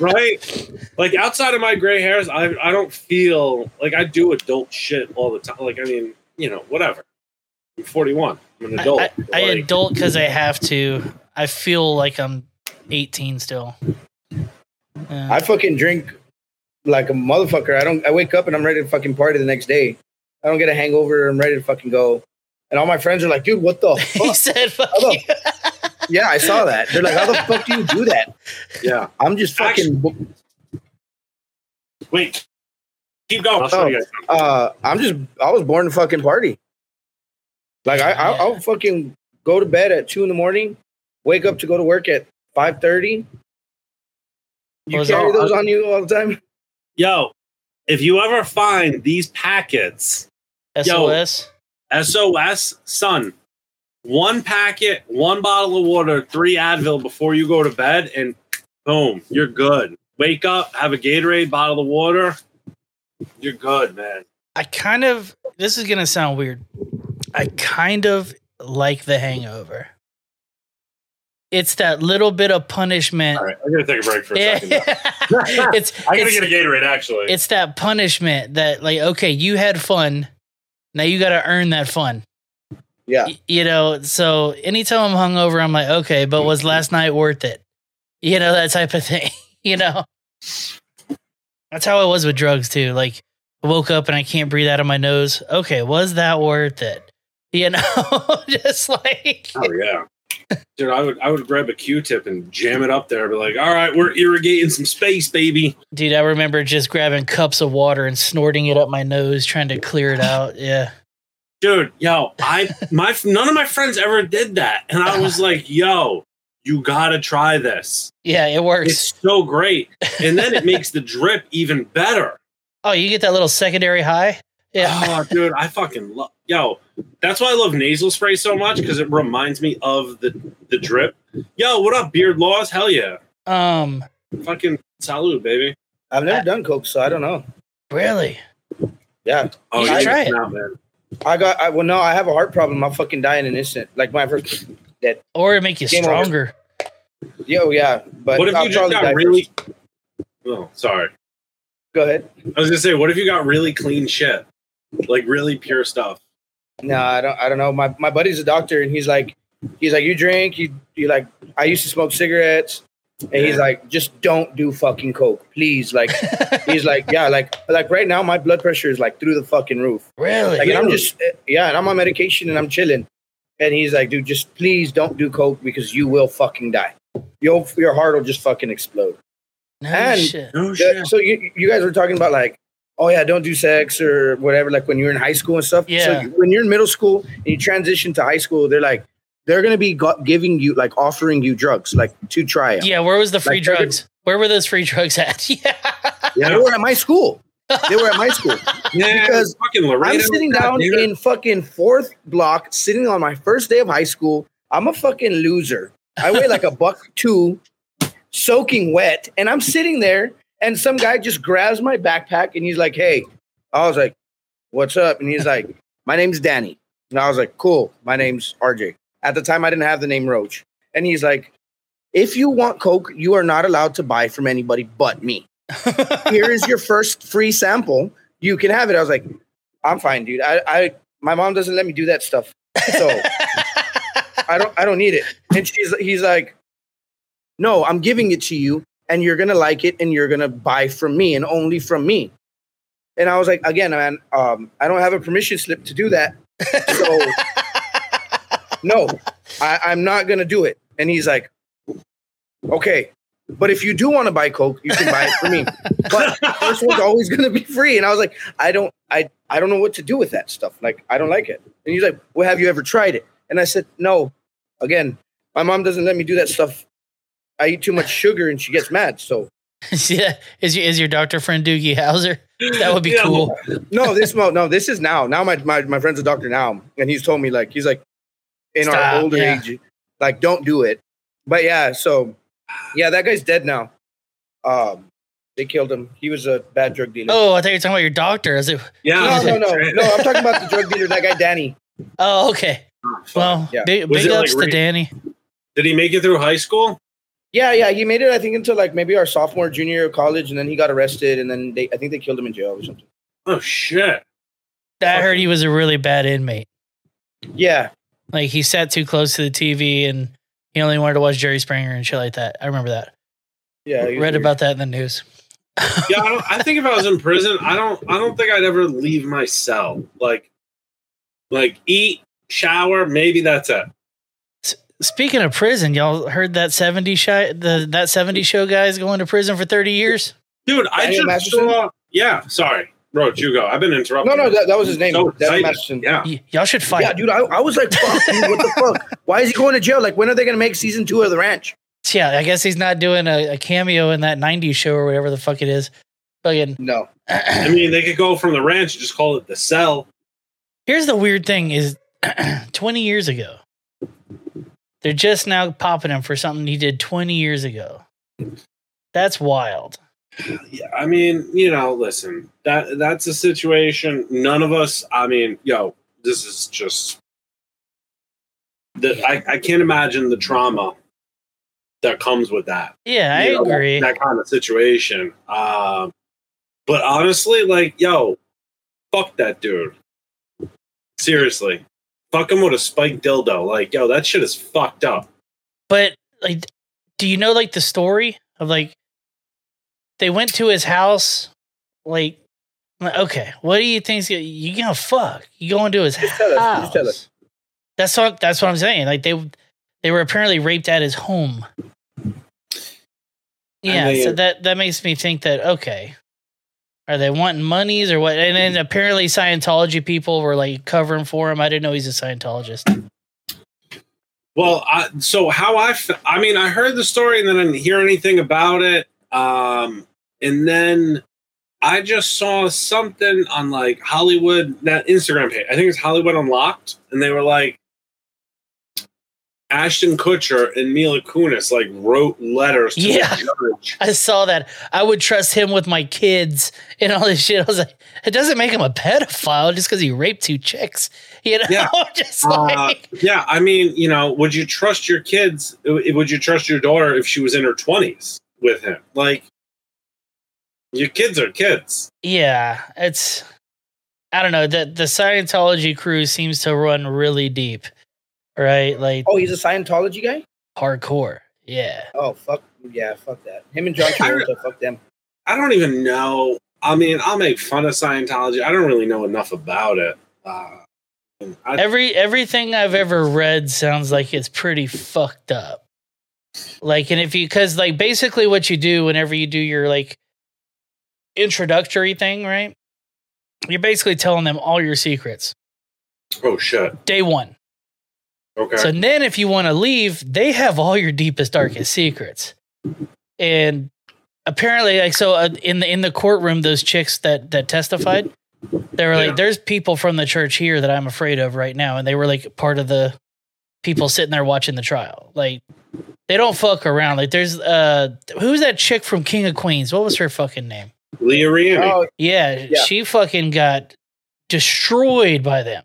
Right? Like outside of my gray hairs, I I don't feel like I do adult shit all the time. Like, I mean, you know, whatever. I'm forty-one. I'm an adult. I, I, I like, adult because I have to. I feel like I'm eighteen still. Uh, I fucking drink like a motherfucker. I don't. I wake up and I'm ready to fucking party the next day. I don't get a hangover. I'm ready to fucking go. And all my friends are like, dude, what the fuck? He said, fuck you. Yeah, I saw that. They're like, how the fuck do you do that? Yeah. I'm just fucking. Actually, wait. Keep going. I'll show you guys. Uh, I'm just, I was born to fucking party. Like, I, I, I'll fucking go to bed at two in the morning, wake up to go to work at five thirty. You carry those on you all the time? Yo, if you ever find these packets. S O S? Yo, S O S, son. One packet, one bottle of water, three Advil before you go to bed, and boom, you're good. Wake up, have a Gatorade, bottle of water. You're good, man. I kind of, this is going to sound weird. I kind of like the hangover. It's that little bit of punishment. All right, I'm going to take a break for a second. it's, I'm going to get a Gatorade, actually. It's that punishment that, like, okay, you had fun. Now you got to earn that fun. Yeah. You know, so anytime I'm hungover, I'm like, okay, but was last night worth it? You know, that type of thing, you know? That's how I was with drugs too. Like I woke up and I can't breathe out of my nose. Okay. Was that worth it? You know, just like, oh yeah. Dude, I would, I would grab a Q-tip and jam it up there. I'd be like, all right, we're irrigating some space, baby. Dude, I remember just grabbing cups of water and snorting it up my nose, trying to clear it out. Yeah. Dude, yo, I my none of my friends ever did that, and I was like, "Yo, you gotta try this." Yeah, it works. It's so great, and then it makes the drip even better. Oh, you get that little secondary high. Yeah, oh, dude, I fucking love. Yo, that's why I love nasal spray so much because it reminds me of the the drip. Yo, what up, Beard Laws? Hell yeah. Um, fucking salute, baby. I've never I, done coke, so I don't know. Really? Yeah. Oh, you should try it. Now, man. I got, I, well, no, I have a heart problem. I'll fucking die in an instant. Like my first death. Or it make you stronger. Over. Yo, yeah. But what if I'll you just got really, first. Oh, sorry. Go ahead. I was going to say, what if you got really clean shit? Like really pure stuff. No, I don't, I don't know. My, my buddy's a doctor and he's like, he's like, you drink, you, you like, I used to smoke cigarettes and yeah. He's like, just don't do fucking coke, please. Like, he's like, yeah, like, like right now my blood pressure is like through the fucking roof. Really? Like, and I'm just, yeah. And I'm on medication and I'm chilling. And he's like, dude, just please don't do coke because you will fucking die. Your, your heart will just fucking explode. No and shit. No the, shit. So you, you guys were talking about like, oh yeah, don't do sex or whatever. Like when you're in high school and stuff. Yeah. So when you're in middle school and you transition to high school, they're like, they're going to be giving you, like, offering you drugs, like, to try them. Yeah, where was the free like, drugs? Where were those free drugs at? Yeah. yeah, They were at my school. They were at my school. yeah, because fucking Laredo, I'm sitting down God, in fucking fourth block, sitting on my first day of high school. I'm a fucking loser. I weigh like a buck two, soaking wet, and I'm sitting there, and some guy just grabs my backpack, and he's like, hey. I was like, what's up? And he's like, my name's Danny. And I was like, cool, my name's R J. At the time, I didn't have the name Roach. And he's like, if you want coke, you are not allowed to buy from anybody but me. Here is your first free sample. You can have it. I was like, I'm fine, dude. I, I my mom doesn't let me do that stuff. So I don't I don't need it. And she's he's like, no, I'm giving it to you and you're going to like it and you're going to buy from me and only from me. And I was like, again, man, um, I don't have a permission slip to do that. So no, I, I'm not going to do it. And he's like, okay, but if you do want to buy Coke, you can buy it for me. But this one's always going to be free. And I was like, I don't, I, I don't know what to do with that stuff. Like, I don't like it. And he's like, well, have you ever tried it? And I said, no, again, my mom doesn't let me do that stuff. I eat too much sugar and she gets mad. So yeah. Is your, is your doctor friend Doogie Howser? That would be yeah. cool. No, this, well, no, this is now, now my, my, my friend's a doctor now. And he's told me like, he's like in Stop, our older yeah. age, like, don't do it. But yeah, so yeah, that guy's dead now. Um, They killed him. He was a bad drug dealer. Oh, I thought you were talking about your doctor. Is it? Yeah. No, no, no. No, I'm talking about the drug dealer, that guy, Danny. Oh, okay. Well, yeah. big, big ups like, to Danny. Did he make it through high school? Yeah, yeah. He made it, I think, until like maybe our sophomore, junior year of college, and then he got arrested, and then they, I think they killed him in jail or something. Oh, shit. I heard he was a really bad inmate. Yeah. Like, he sat too close to the T V, and he only wanted to watch Jerry Springer and shit like that. I remember that. Yeah. Read weird. about that in the news. yeah, I, don't, I think if I was in prison, I don't, I don't think I'd ever leave my cell. Like, like eat, shower, maybe that's it. S- speaking of prison, y'all heard that seventy show? The that seventy show guy's going to prison for thirty years. Dude, I Daniel just saw, yeah. Sorry, Roach, you go. I've been interrupting. No, no, that, that was his name. So yeah, y- y'all should fight. Yeah, dude, I, I was like, fuck, dude, what the fuck? Why is he going to jail? Like, when are they going to make season two of The Ranch? Yeah, I guess he's not doing a, a cameo in that nineties show or whatever the fuck it is. Fucking no. I mean, they could go from The Ranch and just call it The Cell. Here's the weird thing is twenty years ago, they're just now popping him for something he did twenty years ago. That's wild. Yeah, I mean, you know, listen, that that's a situation. None of us, I mean, yo, this is just... The, yeah. I, I can't imagine the trauma that comes with that. Yeah, I know, agree. That, that kind of situation. Um, but honestly, like, yo, fuck that dude. Seriously. Fuck him with a spiked dildo. Like, yo, that shit is fucked up. But, like, do you know, like, the story of, like, they went to his house, like, like okay, what do you think's gonna, you gonna fuck? You going to his just house? Tell us, tell us. That's what, that's what I'm saying. Like, they they were apparently raped at his home. Yeah, I mean, so that, that makes me think that, okay, are they wanting monies or what? And then apparently Scientology people were like covering for him. I didn't know he's a Scientologist. Well, I, so how I, f- I mean, I heard the story and then I didn't hear anything about it. Um, and then I just saw something on like Hollywood, that Instagram page. I think it's Hollywood Unlocked. And they were like, Ashton Kutcher and Mila Kunis like wrote letters to yeah, the judge. I saw that. I would trust him with my kids and all this shit. I was like, it doesn't make him a pedophile just because he raped two chicks. You know? Yeah. just like- uh, yeah. I mean, you know, would you trust your kids? Would you trust your daughter if she was in her twenties with him? Like, your kids are kids. Yeah. It's, I don't know. The, the Scientology crew seems to run really deep. Right, like oh, he's a Scientology guy. Hardcore, yeah. Oh fuck, yeah, fuck that. Him and John Travolta, fuck them. I don't even know. I mean, I'll make fun of Scientology. I don't really know enough about it. Uh, I, Every everything I've ever read sounds like it's pretty fucked up. Like, and if you, because like basically what you do whenever you do your like introductory thing, right? You're basically telling them all your secrets. Oh shit! Day one. Okay. So then if you want to leave, they have all your deepest, darkest secrets. And apparently, like, so uh, in the in the courtroom, those chicks that, that testified, they were yeah. like, there's people from the church here that I'm afraid of right now. And they were like part of the people sitting there watching the trial. Like, they don't fuck around. Like, there's uh, who's that chick from King of Queens? What was her fucking name? Leah Riordan. Oh, yeah, yeah. She fucking got destroyed by them.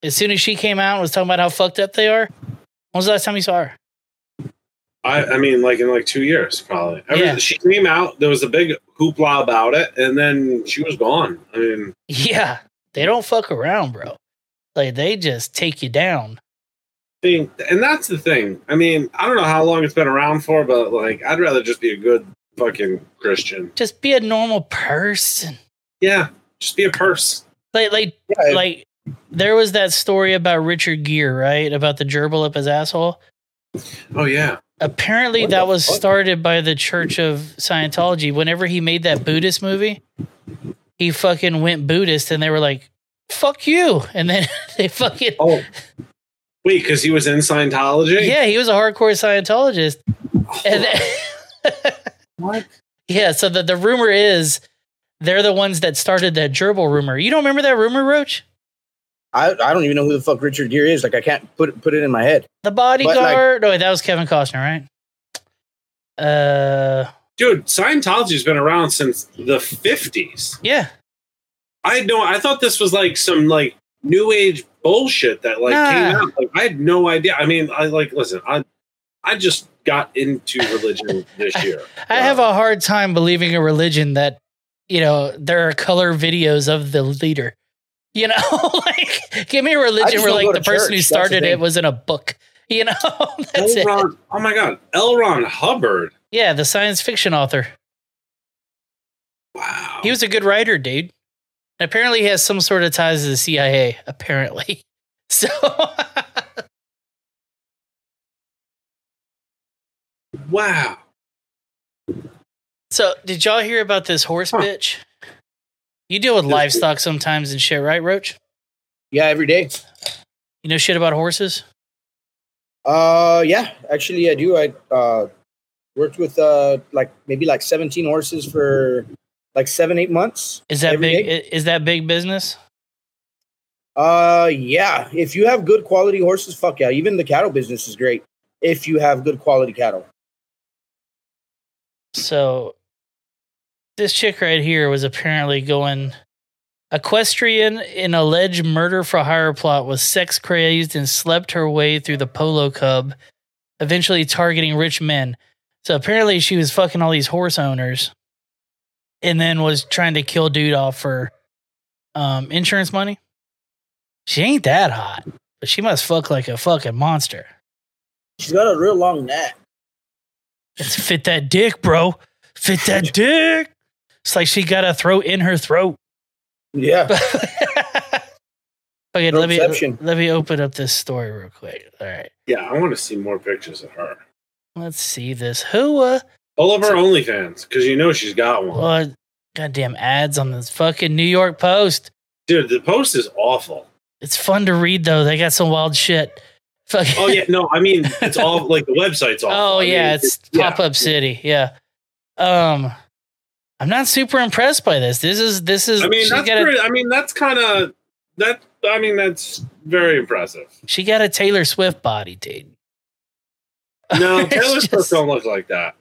As soon as she came out and was talking about how fucked up they are, when was the last time you saw her? I, I mean, like in like two years, probably. I yeah. mean, she came out, there was a big hoopla about it, and then she was gone. I mean, yeah, They don't fuck around, bro. Like, they just take you down. Thing, and that's the thing. I mean, I don't know how long it's been around for, but like, I'd rather just be a good fucking Christian. Just be a normal person. Yeah, just be a person. Like, like, yeah. like, there was that story about Richard Gere, right? About the gerbil up his asshole. Oh yeah. Apparently, what that was fuck? started by the Church of Scientology. Whenever he made that Buddhist movie, he fucking went Buddhist, and they were like, "Fuck you," and then they fucking. Oh. Wait, because he was in Scientology? Yeah, he was a hardcore Scientologist. Oh. And then, what? Yeah, so the, the rumor is they're the ones that started that gerbil rumor. You don't remember that rumor, Roach? I, I don't even know who the fuck Richard Gere is. Like, I can't put, put it in my head. The Bodyguard? Like, no, wait, that was Kevin Costner, right? Uh, Dude, Scientology's been around since the fifties. Yeah. I know. I thought this was like some, like, new age bullshit that like nah. came out. Like, I had no idea. I mean, I like listen. I I just got into religion this year. I uh, have a hard time believing a religion that, you know, there are color videos of the leader. You know, like give me a religion where like the person who started it was in a book. You know, that's it. Oh my God, L. Ron Hubbard. Yeah, the science fiction author. Wow, he was a good writer, dude. Apparently, he has some sort of ties to the C I A, apparently. So. Wow. So, did y'all hear about this horse huh. bitch? You deal with livestock sometimes and shit, right, Roach? Yeah, every day. You know shit about horses? Uh, yeah, actually, I do. I uh, worked with uh, like maybe like seventeen horses for... Like seven, eight months. Is that big? Day. Is that big business? Uh, yeah. If you have good quality horses, fuck yeah. Even the cattle business is great if you have good quality cattle. So, this chick right here was apparently going equestrian in alleged murder for hire plot, was sex crazed and slept her way through the polo cub, eventually targeting rich men. So apparently, she was fucking all these horse owners. And then was trying to kill dude off for um, insurance money. She ain't that hot, but she must fuck like a fucking monster. She's got a real long neck. Let's fit that dick, bro. Fit that dick. It's like she got a throat in her throat. Yeah. Okay, no let me exception. let me open up this story real quick. All right. Yeah, I want to see more pictures of her. Let's see this. Whoa. All of her OnlyFans, because you know she's got one. Well, goddamn ads on this fucking New York Post. Dude, the Post is awful. It's fun to read, though. They got some wild shit. Fuck. Oh, yeah. No, I mean, it's all, like, the website's awful. Oh, I yeah. Mean, it's it's yeah. Pop-Up City. Yeah. Um, I'm not super impressed by this. This is, this is. I mean, that's gotta, pretty, I mean, that's kind of, that, I mean, that's very impressive. She got a Taylor Swift body, dude. No, Taylor Swift just, don't look like that.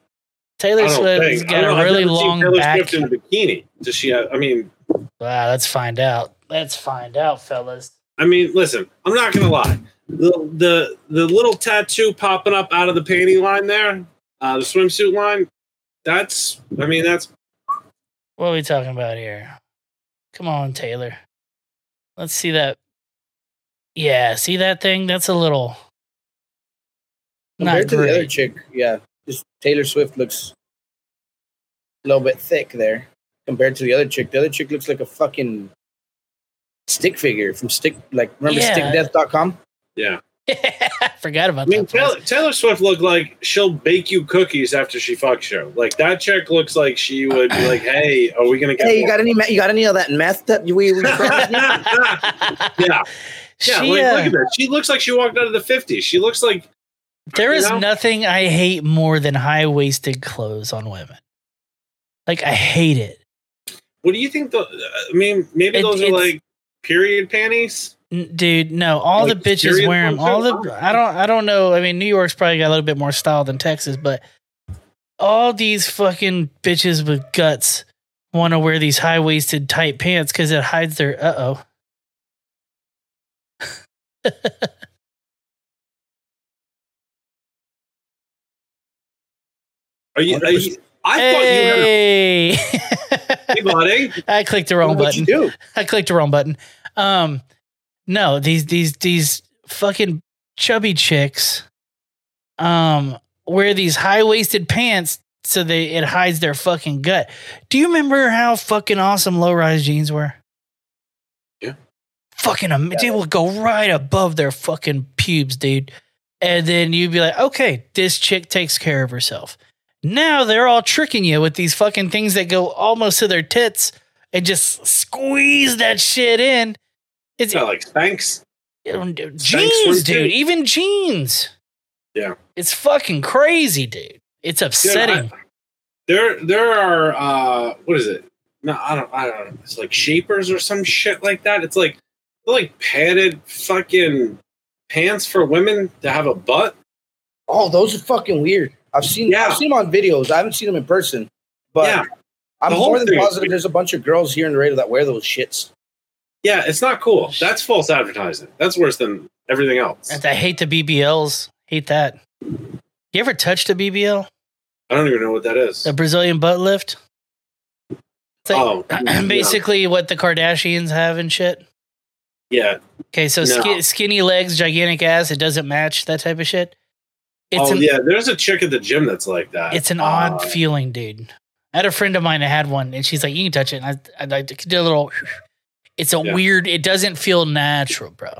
Taylor Swift's got a really long back. Taylor Swift in a bikini. Does she have, I mean. Wow, let's find out. Let's find out, fellas. I mean, listen, I'm not going to lie. The, the the little tattoo popping up out of the panty line there, uh, the swimsuit line, that's, I mean, that's. What are we talking about here? Come on, Taylor. Let's see that. Yeah, see that thing? That's a little. Compared not to great. The other chick, yeah. Just Taylor Swift looks a little bit thick there compared to the other chick. The other chick looks like a fucking stick figure from Stick, like, remember yeah. stick death dot com? Yeah. I forgot about I mean, that. Taylor, Taylor Swift looked like she'll bake you cookies after she fucks you. Like, that chick looks like she would be like, hey, are we going to get Hey, you got, any me- you got any of that meth that we... we yeah. Yeah, she, like, uh... look at her. She looks like she walked out of the fifties. She looks like... There is you know? nothing I hate more than high-waisted clothes on women. Like, I hate it. What do you think? The, I mean, maybe it, those are like period panties, dude. No, all like the bitches wear them. All the I don't. I don't know. I mean, New York's probably got a little bit more style than Texas, but all these fucking bitches with guts want to wear these high-waisted tight pants because it hides their uh oh. Are you, are you, I hey. thought you were. Hey, buddy. I clicked the wrong button. I clicked the wrong button. Um, no, these these these fucking chubby chicks um wear these high-waisted pants so they it hides their fucking gut. Do you remember how fucking awesome low-rise jeans were? Yeah. Fucking amazing. Yeah. They will go right above their fucking pubes, dude. And then you'd be like, okay, this chick takes care of herself. Now they're all tricking you with these fucking things that go almost to their tits and just squeeze that shit in. It's not like Spanx. Jeans, Spanx dude. Even jeans. Yeah. It's fucking crazy, dude. It's upsetting. Dude, I, there there are, uh, what is it? No, I don't, I don't know. It's like shapers or some shit like that. It's like, like padded fucking pants for women to have a butt. Oh, those are fucking weird. I've seen, yeah. I've seen them on videos. I haven't seen them in person, but yeah. I'm more than positive there's a bunch of girls here in Laredo that wear those shits. Yeah, it's not cool. That's false advertising. That's worse than everything else. And I hate the B B Ls. Hate that. You ever touched a B B L? I don't even know what that is. A Brazilian butt lift? It's like oh, basically yeah. what the Kardashians have and shit. Yeah. Okay, so no. skin, skinny legs, gigantic ass, it doesn't match, that type of shit. It's oh, an, yeah, there's a chick at the gym that's like that. It's an uh, odd feeling, dude. I had a friend of mine that had one, and she's like, you can touch it. And I, I, I did a little... It's a yeah. weird... It doesn't feel natural, bro.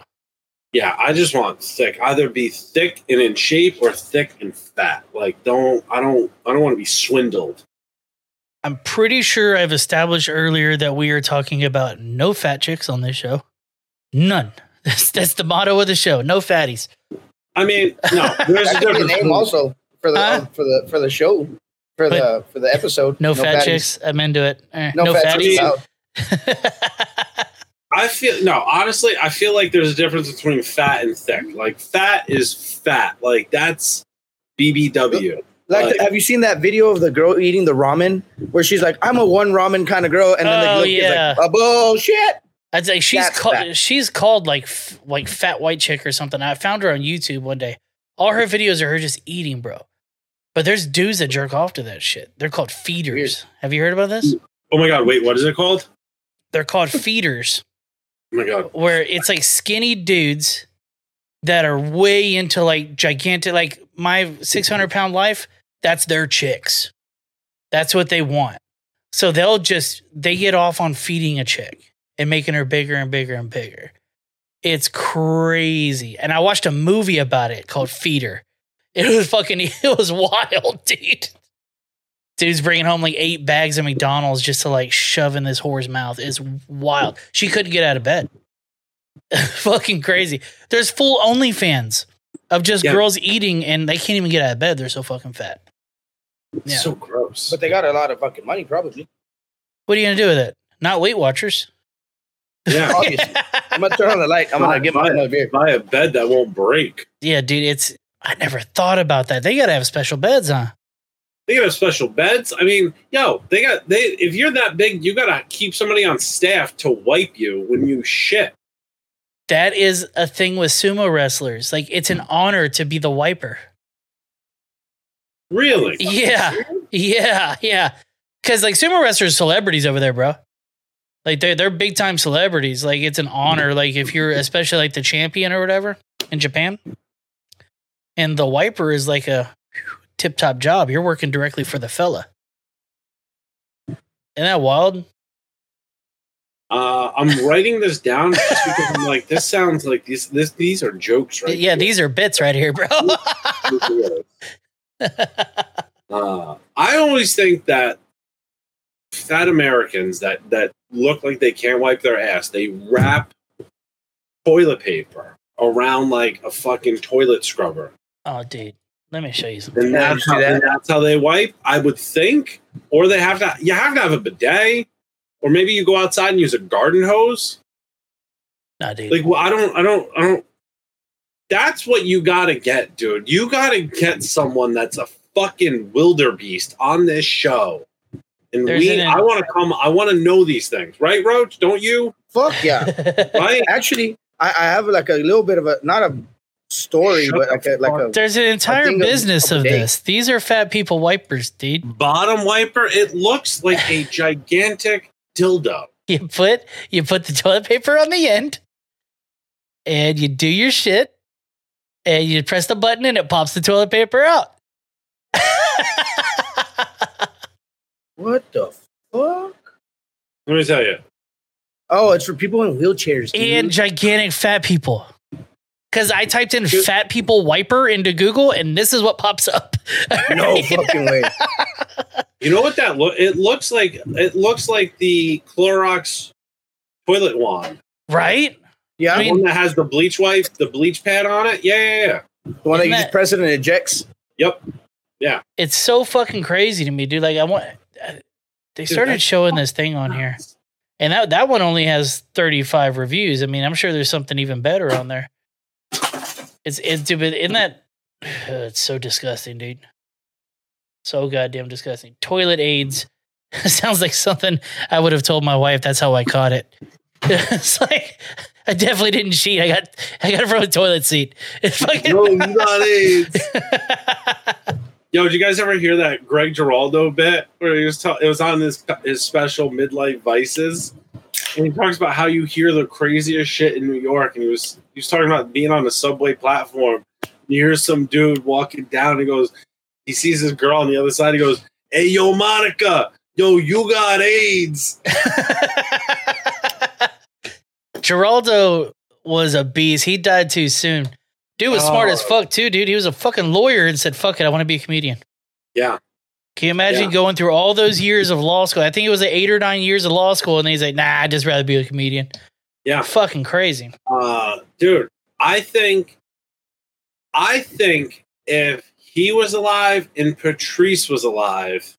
Yeah, I just want thick. Either be thick and in shape or thick and fat. Like, don't... I don't... I don't want to be swindled. I'm pretty sure I've established earlier that we are talking about no fat chicks on this show. None. That's, that's the motto of the show. No fatties. I mean, no. There's a different name also for the huh? um, for the for the show for but the for the episode. No, no fat fatties. Chicks. I'm into it. Uh, no, no fat chicks. I feel no. Honestly, I feel like there's a difference between fat and thick. Like fat is fat. Like that's B B W. Like, like the, have you seen that video of the girl eating the ramen where she's like, "I'm a one ramen kind of girl," and then oh, the look yeah. is like, "A bullshit." I'd say she's called, she's called like f- like fat white chick or something. I found her on YouTube one day. All her videos are her just eating, bro. But there's dudes that jerk off to that shit. They're called feeders. Weird. Have you heard about this? Oh my god! Wait, what is it called? They're called feeders. Oh my god! Where it's like skinny dudes that are way into like gigantic, like my six hundred pound life. That's their chicks. That's what they want. So they'll just they get off on feeding a chick. And making her bigger and bigger and bigger. It's crazy. And I watched a movie about it called Feeder. It was fucking, it was wild, dude. Dude's bringing home like eight bags of McDonald's just to like shove in this whore's mouth. It's wild. She couldn't get out of bed. Fucking crazy. There's full OnlyFans of just yeah. girls eating and they can't even get out of bed. They're so fucking fat. It's yeah. so gross. But they got a lot of fucking money probably. What are you going to do with it? Not Weight Watchers. Yeah, obviously. I'm gonna turn on the light. I'm gonna get my another beer. Buy a bed that won't break. Yeah, dude, it's. I never thought about that. They gotta have special beds, huh? They gotta have special beds. I mean, yo, they got they. If you're that big, you gotta keep somebody on staff to wipe you when you shit. That is a thing with sumo wrestlers. Like, it's an honor to be the wiper. Really? Yeah, yeah, yeah. Because like sumo wrestlers, are celebrities over there, bro. Like, they're, they're big-time celebrities. Like, it's an honor. Like, if you're especially, like, the champion or whatever in Japan. And the wiper is, like, a tip-top job. You're working directly for the fella. Isn't that wild? Uh, I'm writing this down just because I'm like, this sounds like this, this, these are jokes right Yeah, here. These are bits right here, bro. uh, I always think that fat Americans that, that look like they can't wipe their ass. They wrap toilet paper around like a fucking toilet scrubber. Oh, dude, let me show you something. And that's, how, that. and that's how they wipe, I would think. Or they have to. You have to have a bidet, or maybe you go outside and use a garden hose. Nah, dude. Like, well, I don't, I don't, I don't. That's what you gotta get, dude. You gotta get someone that's a fucking wildebeest on this show. And There's we, an I want to come. I want to know these things, right, Roach? Don't you? Fuck yeah! Right? Actually, I, I have like a little bit of a not a story, Shut but like a, like a. There's an entire business of, of this. These are fat people wipers, dude. Bottom wiper. It looks like a gigantic dildo. You put you put the toilet paper on the end, and you do your shit, and you press the button, and it pops the toilet paper out. What the fuck? Let me tell you. Oh, it's for people in wheelchairs, dude. And gigantic fat people. Because I typed in dude. fat people wiper into Google, and this is what pops up. No fucking way. You know what that look? It looks like it looks like the Clorox toilet wand, right? Yeah, the I mean, one that has the bleach wipe, the bleach pad on it. Yeah, yeah, yeah. The one that you that, just press it and it ejects. Yep. Yeah. It's so fucking crazy to me, dude. Like I want. They started dude, showing this thing on here, and that that one only has thirty-five reviews. I mean, I'm sure there's something even better on there. It's it's dude, isn't that? Uh, it's so disgusting, dude. So goddamn disgusting. Toilet AIDS. Sounds like something I would have told my wife. That's how I caught it. It's like I definitely didn't cheat. I got I got it from a toilet seat. It's fucking no, you got AIDS. Yo, did you guys ever hear that Greg Giraldo bit where he was ta- it was on his his special Midlife Vices? And he talks about how you hear the craziest shit in New York, and he was he was talking about being on the subway platform. You hear some dude walking down and he goes, he sees this girl on the other side. He goes, "Hey, yo, Monica, yo, you got AIDS." Geraldo was a beast. He died too soon. Dude was oh. smart as fuck, too, dude. He was a fucking lawyer and said, fuck it, I want to be a comedian. Yeah. Can you imagine yeah. going through all those years of law school? I think it was like eight or nine years of law school. And then he's like, nah, I'd just rather be a comedian. Yeah. Fucking crazy. Uh, dude, I think, I think if he was alive and Patrice was alive,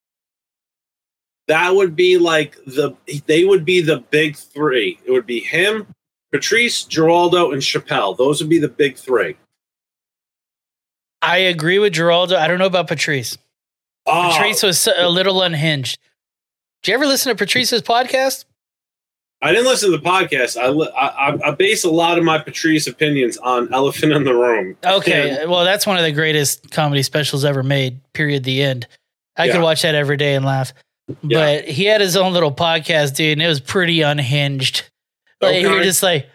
that would be like the they would be the big three. It would be him, Patrice, Geraldo, and Chappelle. Those would be the big three. I agree with Geraldo. I don't know about Patrice. Oh. Patrice was a little unhinged. Did you ever listen to Patrice's podcast? I didn't listen to the podcast. I, I I base a lot of my Patrice opinions on Elephant in the Room. Okay, and well, that's one of the greatest comedy specials ever made, period, the end. I yeah. could watch that every day and laugh. Yeah. But he had his own little podcast, dude, and it was pretty unhinged. Like, okay. You were just like,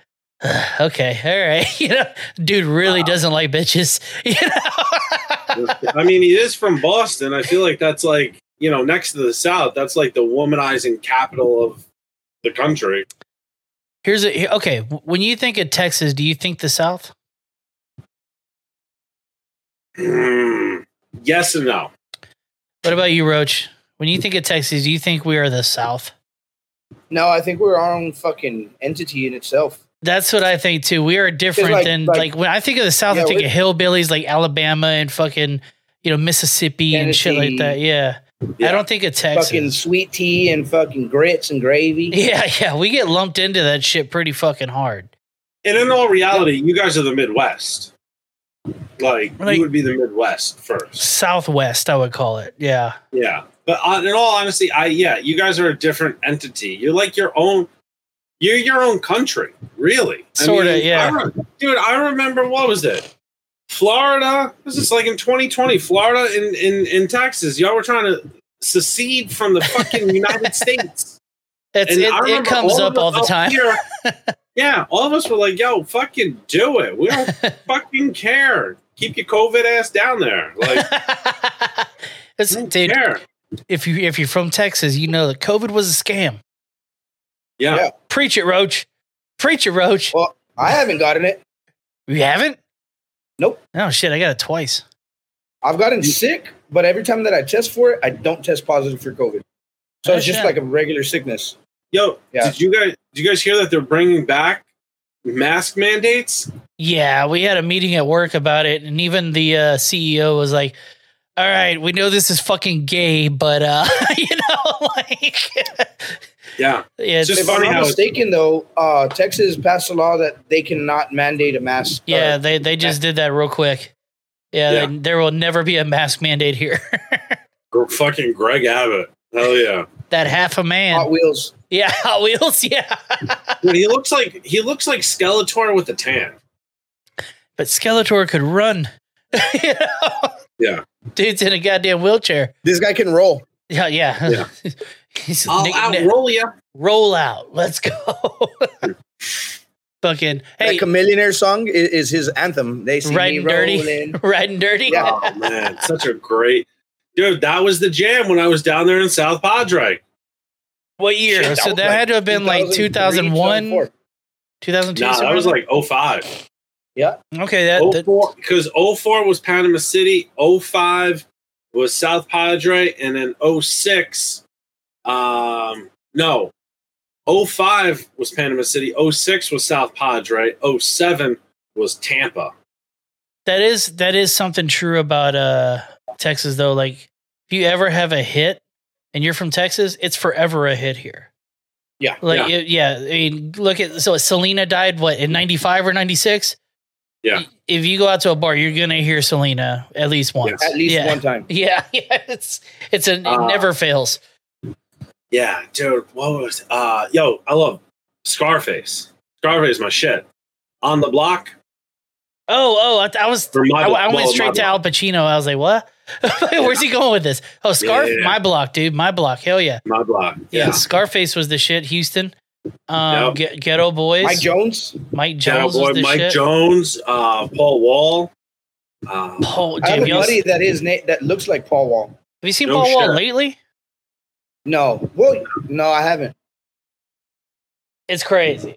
okay, all right. You know, dude really wow. doesn't like bitches. You know? I mean, he is from Boston. I feel like that's like, you know, next to the South, that's like the womanizing capital of the country. Here's a okay. When you think of Texas, do you think the South? Mm, yes and no. What about you, Roach? When you think of Texas, do you think we are the South? No, I think we're our own fucking entity in itself. That's what I think too. We are different like, than like, like when I think of the South, yeah, I think of hillbillies like Alabama and fucking you know Mississippi Tennessee. And shit like that. Yeah. Yeah. I don't think it's Texas. Fucking sweet tea and fucking grits and gravy. Yeah, yeah. We get lumped into that shit pretty fucking hard. And in all reality, you guys are the Midwest. Like, like you would be the Midwest first. Southwest, I would call it. Yeah. Yeah. But in all honesty, I yeah, you guys are a different entity. You're like your own, you're your own country, really. Sort of, yeah. I re- dude, I remember, what was it? Florida, this is like in twenty twenty, Florida in, in, in Texas, y'all were trying to secede from the fucking United States. That's it, it comes up all the time. Here, yeah, all of us were like, yo, fucking do it. We don't fucking care. Keep your COVID ass down there. Like, listen, dude, care. If, you, if you're from Texas, you know that COVID was a scam. Yeah. yeah. Preach it, Roach. Preach it, Roach. Well, I haven't gotten it. You haven't? Nope. Oh, shit. I got it twice. I've gotten sick, but every time that I test for it, I don't test positive for COVID. So oh, it's just shit. Like a regular sickness. Yo, yeah. did you guys did you guys hear that they're bringing back mask mandates? Yeah, we had a meeting at work about it. And even the uh, C E O was like, all right, we know this is fucking gay, but, uh, you know, like. Yeah. yeah it's just if funny I'm not mistaken, though, uh, Texas passed a law that they cannot mandate a mask. Yeah, uh, they, they just did that real quick. Yeah, yeah. They, there will never be a mask mandate here. Fucking Greg Abbott. Hell yeah. That half a man. Hot Wheels. Yeah, Hot Wheels, yeah. Dude, he looks like he looks like Skeletor with a tan. But Skeletor could run. You know? Yeah. Dude's in a goddamn wheelchair. This guy can roll. Yeah, yeah. yeah. All Nick, out, Nick, roll ya. Roll out. Let's go. Fucking hey, that millionaire song is, is his anthem. They see riding me dirty, riding dirty. Yeah. Oh man, such a great dude. That was the jam when I was down there in South Padre. What year? Shit, that so that like had to have been like two thousand one, two thousand two. Nah, that was like oh five. Yeah. Okay. That because oh four was Panama City, oh five was South Padre, and then oh six. Um, no. oh five was Panama City. oh six was South Padre. oh seven was Tampa. That is that is something true about uh Texas though. Like if you ever have a hit and you're from Texas, it's forever a hit here. Yeah, like yeah. It, yeah. I mean, look at so Selena died what in ninety-five or ninety-six. Yeah, if you go out to a bar, you're gonna hear Selena at least once. Yeah, at least yeah. one time. Yeah, yeah. It's it's a it uh, never fails. Yeah, dude. What was uh yo, I love Scarface. Scarface is my shit. On the Block. Oh, oh, I, I was my, I, I went well, straight to block. Al Pacino. I was like, what? Where's he going with this? Oh, Scarf yeah, yeah, yeah. My Block, dude. My Block. Hell yeah. My Block. Yeah, yeah. Scarface was the shit, Houston. Um yep. G- Ghetto Boys. Mike Jones. Mike Jones. Boy, was the Mike shit. Jones, uh, Paul Wall. Uh, Paul I have a buddy that is na- that looks like Paul Wall. Have you seen no Paul shirt. Wall lately? No, well, no, I haven't. It's crazy.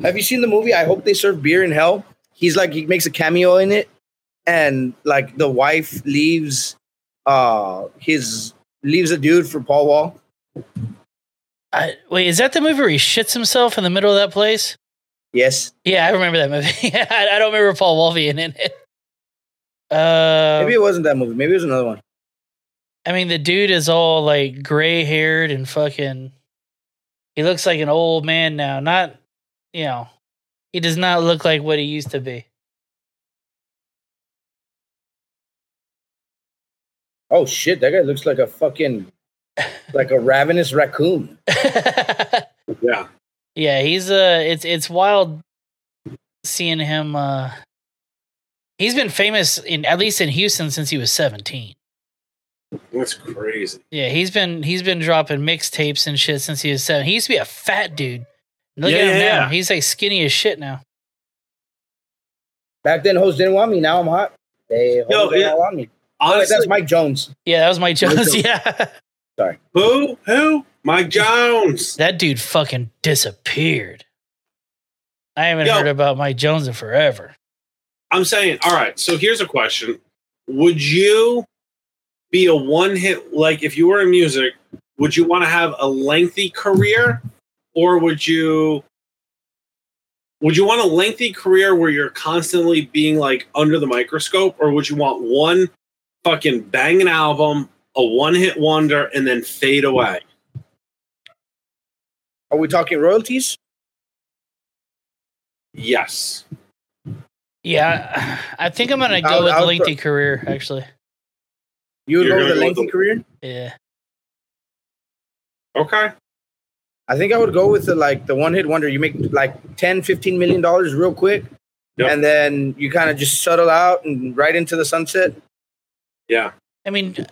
Have you seen the movie? I hope they serve beer in hell. He's like, he makes a cameo in it, and like the wife leaves, uh, his leaves a dude for Paul Wall. I, wait, is that the movie where he shits himself in the middle of that place? Yes. Yeah, I remember that movie. I, I don't remember Paul Wall being in it. Uh, maybe it wasn't that movie. Maybe it was another one. I mean, the dude is all like gray-haired and fucking. He looks like an old man now. Not, you know, he does not look like what he used to be. Oh shit! That guy looks like a fucking, like a ravenous raccoon. Yeah. Yeah, he's uh it's it's wild seeing him. Uh, he's been famous in at least in Houston since he was seventeen. That's crazy. Yeah, he's been he's been dropping mixtapes and shit since he was seven. He used to be a fat dude. Look yeah, at him yeah. now. He's like skinny as shit now. Back then, hoes didn't want me. Now I'm hot. They hoes Yo, didn't yeah. want me. Honestly, oh, that's Mike Jones. Yeah, that was Mike Jones. Mike Jones. Yeah. Sorry. Who? Who? Mike Jones. That dude fucking disappeared. I haven't Yo, heard about Mike Jones in forever. I'm saying, all right. So here's a question: would you be a one hit, like if you were in music, would you want to have a lengthy career, or would you would you want a lengthy career where you're constantly being like under the microscope, or would you want one fucking banging album, a one hit wonder, and then fade away? Are we talking royalties? Yes. Yeah, I think I'm gonna go I'll, with I'll lengthy th- career actually. You would go with a lengthy career? Yeah. Okay. I think I would go with the, like the one hit wonder. You make like ten, fifteen million dollars real quick. Yep. And then you kind of just settle out and right into the sunset. Yeah. I mean,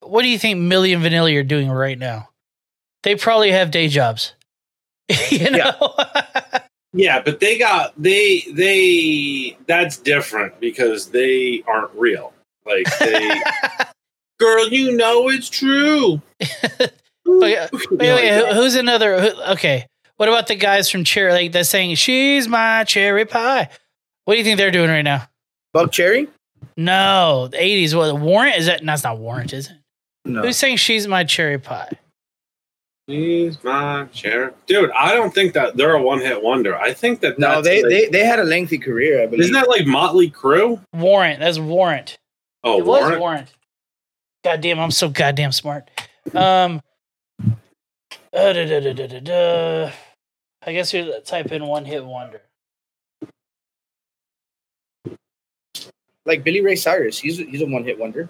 what do you think Milli and Vanilli are doing right now? They probably have day jobs. You know? Yeah. Yeah, but they got, they, they, that's different because they aren't real. Like they, girl, you know it's true. Okay, wait, wait, who's another? Who, okay, what about the guys from Cherry? Like they're saying, "She's my cherry pie." What do you think they're doing right now? Buck Cherry? No, the eighties. What Warrant? Is that? No, it's not Warrant, is it? No. Who's saying "She's my cherry pie"? She's my cherry, dude. I don't think that they're a one-hit wonder. I think that no, they like, they they had a lengthy career. I believe. Isn't that like Motley Crue? Warrant. That's Warrant. Oh, it Warren? was Warren. Goddamn, I'm so goddamn smart. Um, uh, da, da, da, da, da, da. I guess you type in one hit wonder. Like Billy Ray Cyrus, he's he's a one hit wonder.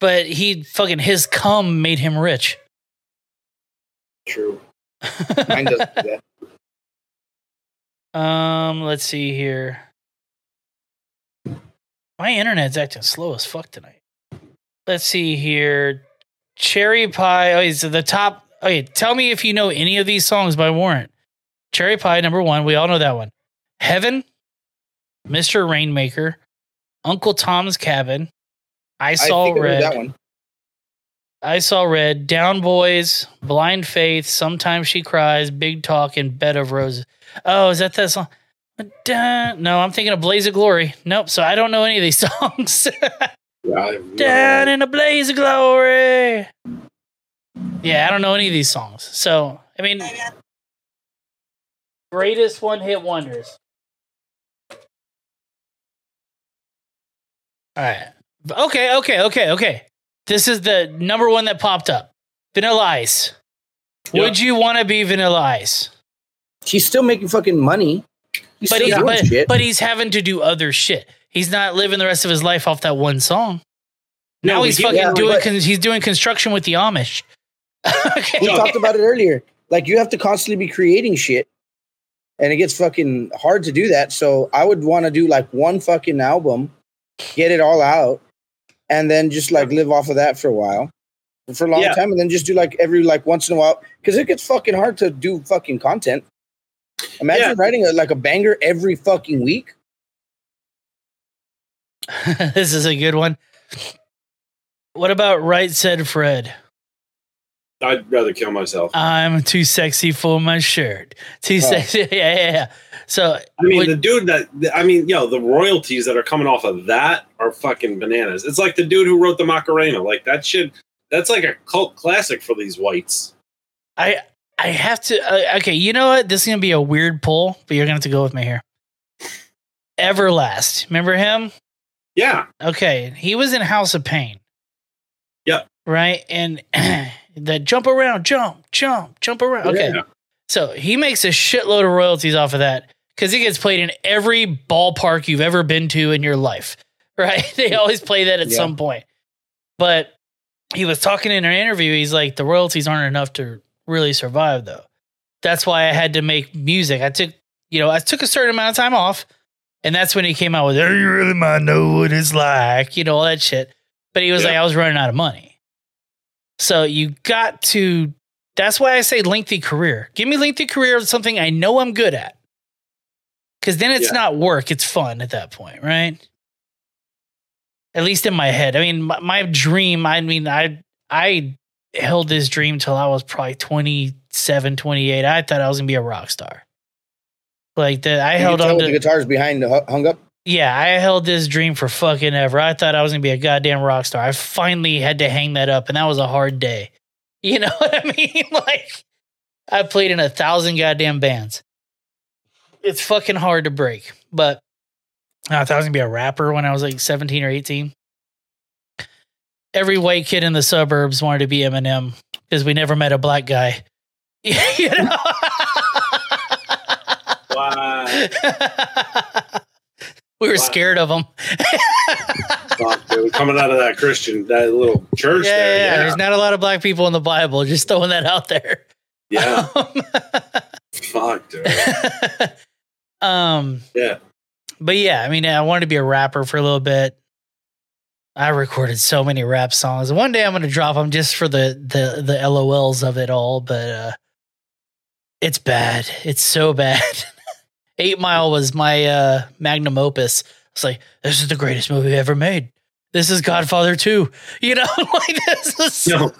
But he fucking his cum made him rich. True. Mine doesn't do that. Um, let's see here. My internet's acting slow as fuck tonight. Let's see here. Cherry Pie is the top. Okay, tell me if you know any of these songs by Warrant. Cherry Pie, number one. We all know that one. Heaven, Mister Rainmaker, Uncle Tom's Cabin, I Saw I Red. That one. I Saw Red, Down Boys, Blind Faith, Sometimes She Cries, Big Talk, and Bed of Roses. Oh, is that that song? No, I'm thinking of Blaze of Glory. Nope, so I don't know any of these songs. Down in a blaze of glory. Yeah, I don't know any of these songs. So, I mean, greatest one-hit wonders. All right. Okay, okay, okay, okay. This is the number one that popped up. Vanilla Ice. Yep. Would you want to be Vanilla Ice? She's still making fucking money. He's but, he's, but, shit. but he's having to do other shit. He's not living the rest of his life off that one song. No, now he's fucking yeah, doing con- he's doing construction with the Amish. Okay. We talked about it earlier. Like, you have to constantly be creating shit. And it gets fucking hard to do that. So I would want to do like one fucking album, get it all out, and then just like live off of that for a while, for a long yeah. time, and then just do like every like once in a while, because it gets fucking hard to do fucking content. Imagine yeah. writing a, like a banger every fucking week. This is a good one. What about Right Said Fred? I'd rather kill myself. I'm too sexy for my shirt. Too oh. sexy. Yeah, yeah, yeah. So I mean, would, the dude that I mean, yo, the royalties that are coming off of that are fucking bananas. It's like the dude who wrote the Macarena. Like that shit. That's like a cult classic for these whites. I I have to. Uh, okay, you know what? This is gonna be a weird pull, but you're gonna have to go with me here. Everlast. Remember him? Yeah. Okay, he was in House of Pain. Yep. Right, and. That jump around, jump, jump, jump around. Okay. Yeah. So he makes a shitload of royalties off of that because it gets played in every ballpark you've ever been to in your life, right? They always play that at yeah. some point. But he was talking in an interview. He's like, the royalties aren't enough to really survive, though. That's why I had to make music. I took, you know, I took a certain amount of time off, and that's when he came out with, "Are you really might know what it's like," you know, all that shit. But he was yeah. like, I was running out of money. So you got to, that's why I say lengthy career. Give me lengthy career of something I know I'm good at. Because then it's yeah. not work. It's fun at that point, right? At least in my head. I mean, my, my dream, I mean, I I held this dream till I was probably twenty-seven, twenty-eight. I thought I was going to be a rock star. Like that. I Can held on to the guitars behind the hung up. Yeah, I held this dream for fucking ever. I thought I was going to be a goddamn rock star. I finally had to hang that up, and that was a hard day. You know what I mean? Like, I played in a thousand goddamn bands. It's fucking hard to break, but I thought I was going to be a rapper when I was like seventeen or eighteen. Every white kid in the suburbs wanted to be Eminem because we never met a black guy. You know? Wow. We were wow. scared of them. Well, they were coming out of that Christian, that little church. Yeah, there. Yeah, yeah, there's not a lot of black people in the Bible. Just throwing that out there. Yeah. Um, Fuck, dude. um. Yeah. But yeah, I mean, I wanted to be a rapper for a little bit. I recorded so many rap songs. One day I'm going to drop them just for the the the LOLs of it all. But uh, it's bad. It's so bad. Eight Mile was my uh, magnum opus. It's like, this is the greatest movie ever made. This is Godfather two. You know, like this is. Yo,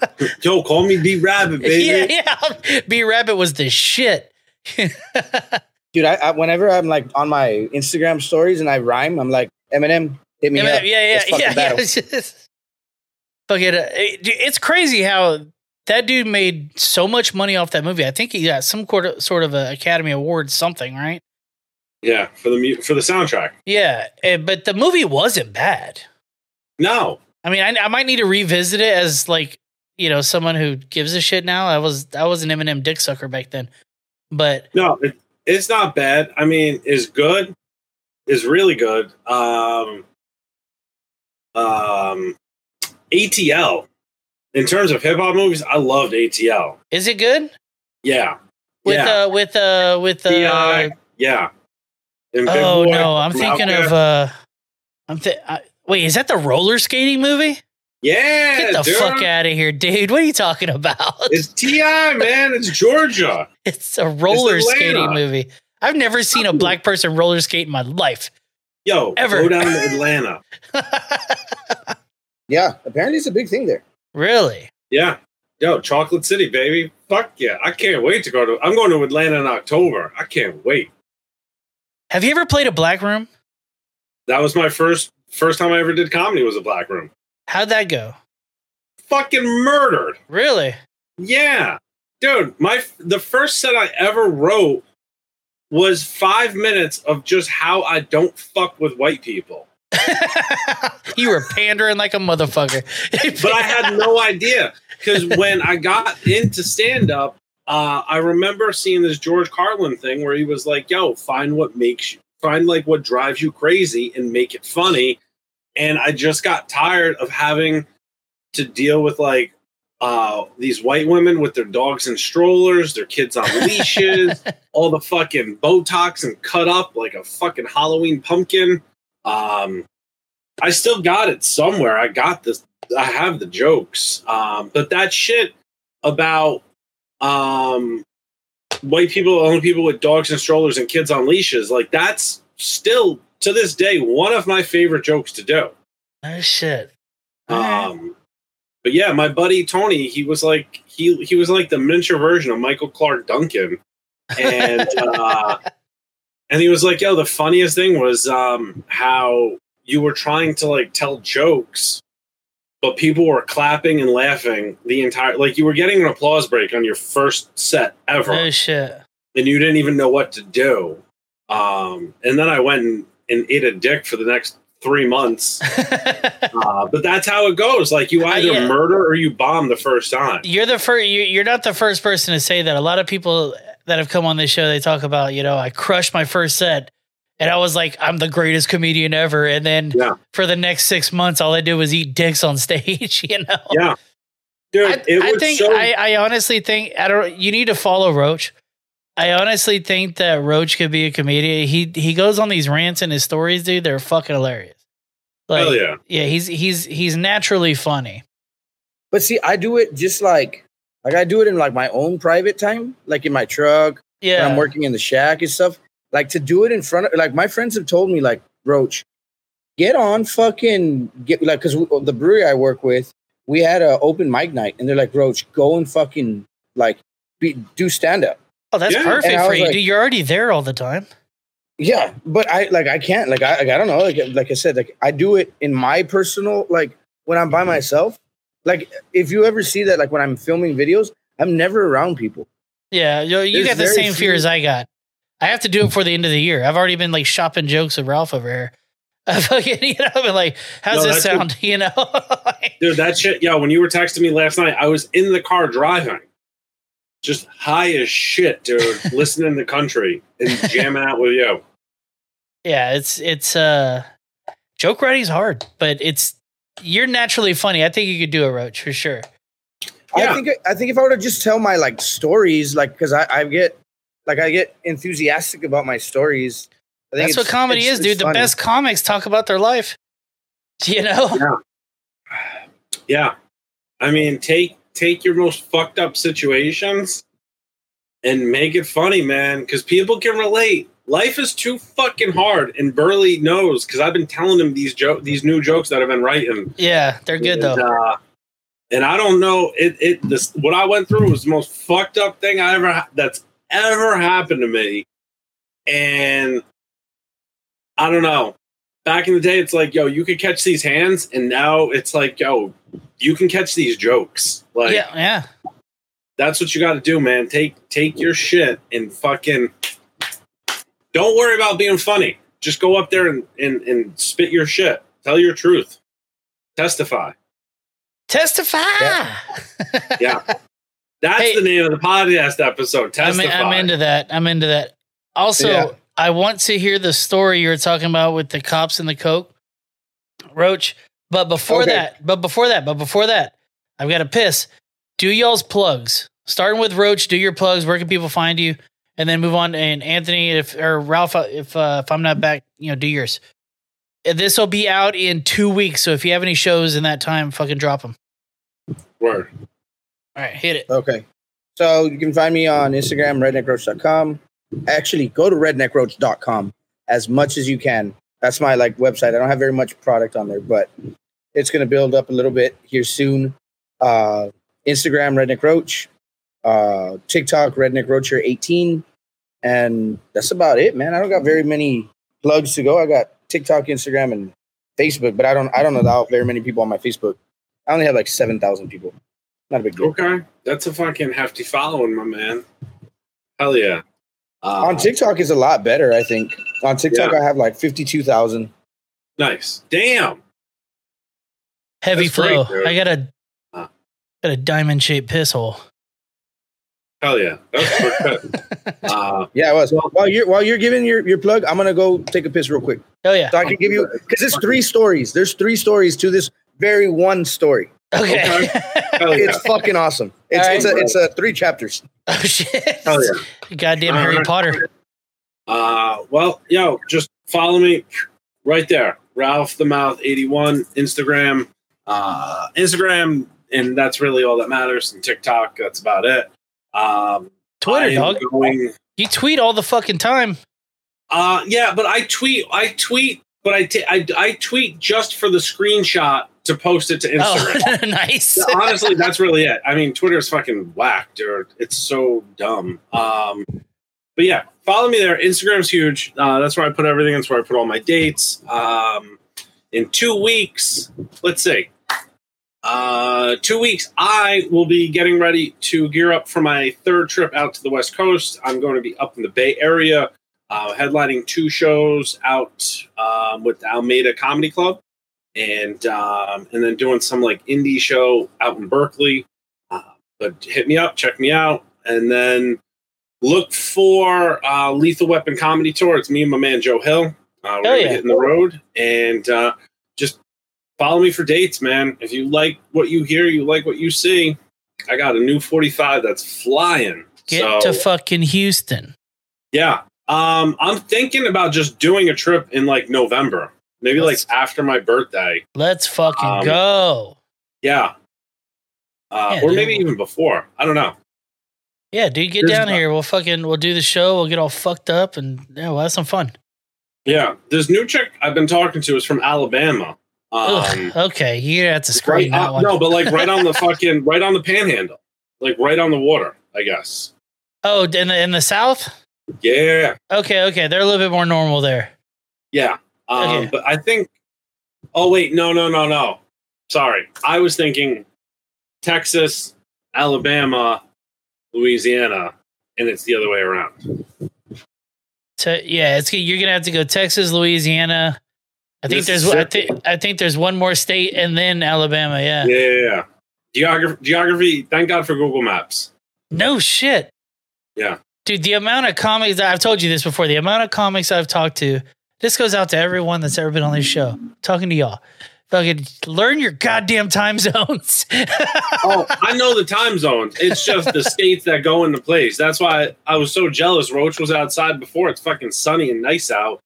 yo, call me B Rabbit, baby. Yeah, yeah. B Rabbit was the shit. Dude, I, I whenever I'm like on my Instagram stories and I rhyme, I'm like, Eminem, hit me Eminem, up. Yeah, yeah, yeah. yeah it's just, fuck it, uh, it, it's crazy how that dude made so much money off that movie. I think he got some quarter, sort of an Academy Award, something, right? Yeah, for the for the soundtrack. Yeah, but the movie wasn't bad. No, I mean, I, I might need to revisit it as like, you know, someone who gives a shit now. I was I was an Eminem dick sucker back then, but no, it, it's not bad. I mean, it's good. It's really good. Um, um, A T L. In terms of hip hop movies, I loved A T L. Is it good? Yeah. With yeah. uh with uh with uh D I, yeah. Oh, boy, no, I'm thinking of, uh, I'm th- I, wait, is that the roller skating movie? Yeah, get the dude. fuck out of here, dude. What are you talking about? It's T I, man. It's Georgia. It's a roller it's skating movie. I've never seen a black person roller skate in my life. Yo, ever. Go down to Atlanta. Yeah, apparently it's a big thing there. Really? Yeah. Yo, Chocolate City, baby. Fuck yeah. I can't wait to go to... I'm going to Atlanta in October. I can't wait. Have you ever played a black room? That was my first first time I ever did comedy was a black room. How'd that go? Fucking murdered. Really? Yeah. Dude, my the first set I ever wrote was five minutes of just how I don't fuck with white people. You were pandering like a motherfucker. But I had no idea. Because when I got into stand-up, uh, I remember seeing this George Carlin thing where he was like, yo, find what makes you, find like what drives you crazy and make it funny. And I just got tired of having to deal with like uh, these white women with their dogs in strollers, their kids on leashes, all the fucking Botox and cut up like a fucking Halloween pumpkin. Um, I still got it somewhere. I got this. I have the jokes. Um, but that shit about um, white people, only people with dogs and strollers and kids on leashes, like that's still to this day one of my favorite jokes to do. Oh shit. Um, but yeah, my buddy Tony, he was like he he was like the miniature version of Michael Clark Duncan. And uh, and he was like, yo, the funniest thing was um, how you were trying to like tell jokes, but people were clapping and laughing the entire, like you were getting an applause break on your first set ever. Oh shit. And you didn't even know what to do. Um, and then I went and, and ate a dick for the next three months. uh, but that's how it goes. Like you either uh, yeah. murder or you bomb the first time. You're the first, you're not the first person to say that. A lot of people that have come on this show, they talk about, you know, I crushed my first set. And I was like, I'm the greatest comedian ever. And then yeah. for the next six months, all I did was eat dicks on stage, you know? Yeah. Dude, I, it I was think, so- I, I honestly think, I don't, you need to follow Roach. I honestly think that Roach could be a comedian. He, he goes on these rants and his stories, dude. They're fucking hilarious. Like, hell yeah. Yeah. He's, he's, he's naturally funny. But see, I do it just like, like I do it in like my own private time, like in my truck. Yeah. When I'm working in the shack and stuff. Like, to do it in front of, like, my friends have told me, like, Roach, get on fucking, get like, because the brewery I work with, we had an open mic night, and they're like, Roach, go and fucking, like, be, do stand-up. Oh, that's yeah. perfect for you, like, dude. You're already there all the time. Yeah, but I, like, I can't, like, I, like, I don't know, like, like I said, like, I do it in my personal, like, when I'm by myself. Like, if you ever see that, like, when I'm filming videos, I'm never around people. Yeah, you, you got the same few- fears I got. I have to do it before the end of the year. I've already been like shopping jokes with Ralph over here. I fucking, you know, I've been like, how's no, this sound? Dude, you know, like, dude, that shit. Yeah. When you were texting me last night, I was in the car driving, just high as shit, dude, listening to country and jamming out with you. Yeah. It's, it's, uh, joke writing's hard, but it's, you're naturally funny. I think you could do it, Roach, for sure. Yeah. I think, I think if I were to just tell my like stories, like, cause I, I get, Like, I get enthusiastic about my stories. I think That's what comedy it's, is, it's, dude. It's the funny. Best comics talk about their life. You know? Yeah. yeah. I mean, take take your most fucked up situations and make it funny, man, because people can relate. Life is too fucking hard, and Burley knows, because I've been telling him these jo- these new jokes that I've been writing. Yeah, they're good, and, though. Uh, and I don't know. it it this What I went through was the most fucked up thing I ever had. That's ever happened to me, and I don't know, back in the day it's like, yo, you could catch these hands, and now it's like, yo, you can catch these jokes. Like, yeah, yeah, that's what you got to do, man. Take take your shit and fucking don't worry about being funny. Just go up there and and, and spit your shit, tell your truth, testify testify. Yeah, yeah. That's hey, the name of the podcast episode. Testify. I'm, I'm into that. I'm into that. Also, yeah. I want to hear the story you were talking about with the cops and the coke, Roach. But before okay. that, but before that, but before that, I've got to piss. Do y'all's plugs, starting with Roach. Do your plugs. Where can people find you? And then move on. And Anthony, if or Ralph, if uh, if I'm not back, you know, do yours. This will be out in two weeks, so if you have any shows in that time, fucking drop them. Word. All right, hit it. Okay. So you can find me on Instagram, redneck roach dot com. Actually, go to redneck roach dot com as much as you can. That's my like website. I don't have very much product on there, but it's going to build up a little bit here soon. Uh, Instagram, Redneck Roach. Uh, TikTok, Redneck Roacher eighteen. And that's about it, man. I don't got very many plugs to go. I got TikTok, Instagram, and Facebook, but I don't I don't allow very many people on my Facebook. I only have like seven thousand people. Not a big deal. Okay. That's a fucking hefty following, my man. Hell yeah. Uh, on TikTok is a lot better, I think. On TikTok, yeah. I have like fifty-two thousand. Nice. Damn. Heavy That's flow. Great, I got a, huh. got a diamond-shaped piss hole. Hell yeah. That was uh, yeah, it was. While you're, while you're giving your, your plug, I'm going to go take a piss real quick. Hell yeah. So I can give you, because it's three stories. There's three stories to this very one story. Okay. okay. It's yeah. fucking awesome. It's right. it's a, it's a three chapters. Oh shit. Hell yeah. Goddamn Harry uh, Potter. Uh well, yo, just follow me right there. Ralph the Mouth eighty-one Instagram. Uh Instagram, and that's really all that matters, and TikTok, that's about it. Um Twitter, dog. Going, you tweet all the fucking time. Uh yeah, but I tweet I tweet but I, t- I, I tweet just for the screenshot to post it to Instagram. Oh, nice. Honestly, that's really it. I mean, Twitter's fucking whack, dude. It's so dumb. Um, but yeah, follow me there. Instagram's huge. Uh, that's where I put everything. That's where I put all my dates. Um, in two weeks, let's see. Uh, two weeks, I will be getting ready to gear up for my third trip out to the West Coast. I'm going to be up in the Bay Area. Uh, headlining two shows out um, with the Alameda Comedy Club, and um, and then doing some like indie show out in Berkeley. Uh, but hit me up, check me out, and then look for uh, Lethal Weapon Comedy Tour. It's me and my man Joe Hill. Uh, we're yeah. hitting the road, and uh, just follow me for dates, man. If you like what you hear, you like what you see. I got a new forty-five that's flying. Get so, to fucking Houston. Yeah. Um, I'm thinking about just doing a trip in like November, maybe let's, like after my birthday. Let's fucking um, go. Yeah. Uh, yeah, or dude. Maybe even before, I don't know. Yeah, dude, get Here's down here. We'll fucking, we'll do the show. We'll get all fucked up and yeah, we'll have some fun. Yeah. This new chick I've been talking to is from Alabama. Um, Ugh, okay. You have to scream right, that uh, one. No, but like right on the fucking, right on the panhandle, like right on the water, I guess. Oh, in the, in the South? Yeah. Okay. Okay. They're a little bit more normal there. Yeah. Um, okay. But I think. Oh wait! No! No! No! No! Sorry, I was thinking Texas, Alabama, Louisiana, and it's the other way around. So yeah, it's you're gonna have to go Texas, Louisiana. I think there's I think I think there's one more state and then Alabama. Yeah. Yeah. Geography. Geography. Thank God for Google Maps. No shit. Yeah. Dude, the amount of comics, I've told you this before, the amount of comics I've talked to, this goes out to everyone that's ever been on this show. I'm talking to y'all. Fucking learn your goddamn time zones. Oh, I know the time zones. It's just the states that go into place. That's why I, I was so jealous. Roach was outside before. It's fucking sunny and nice out.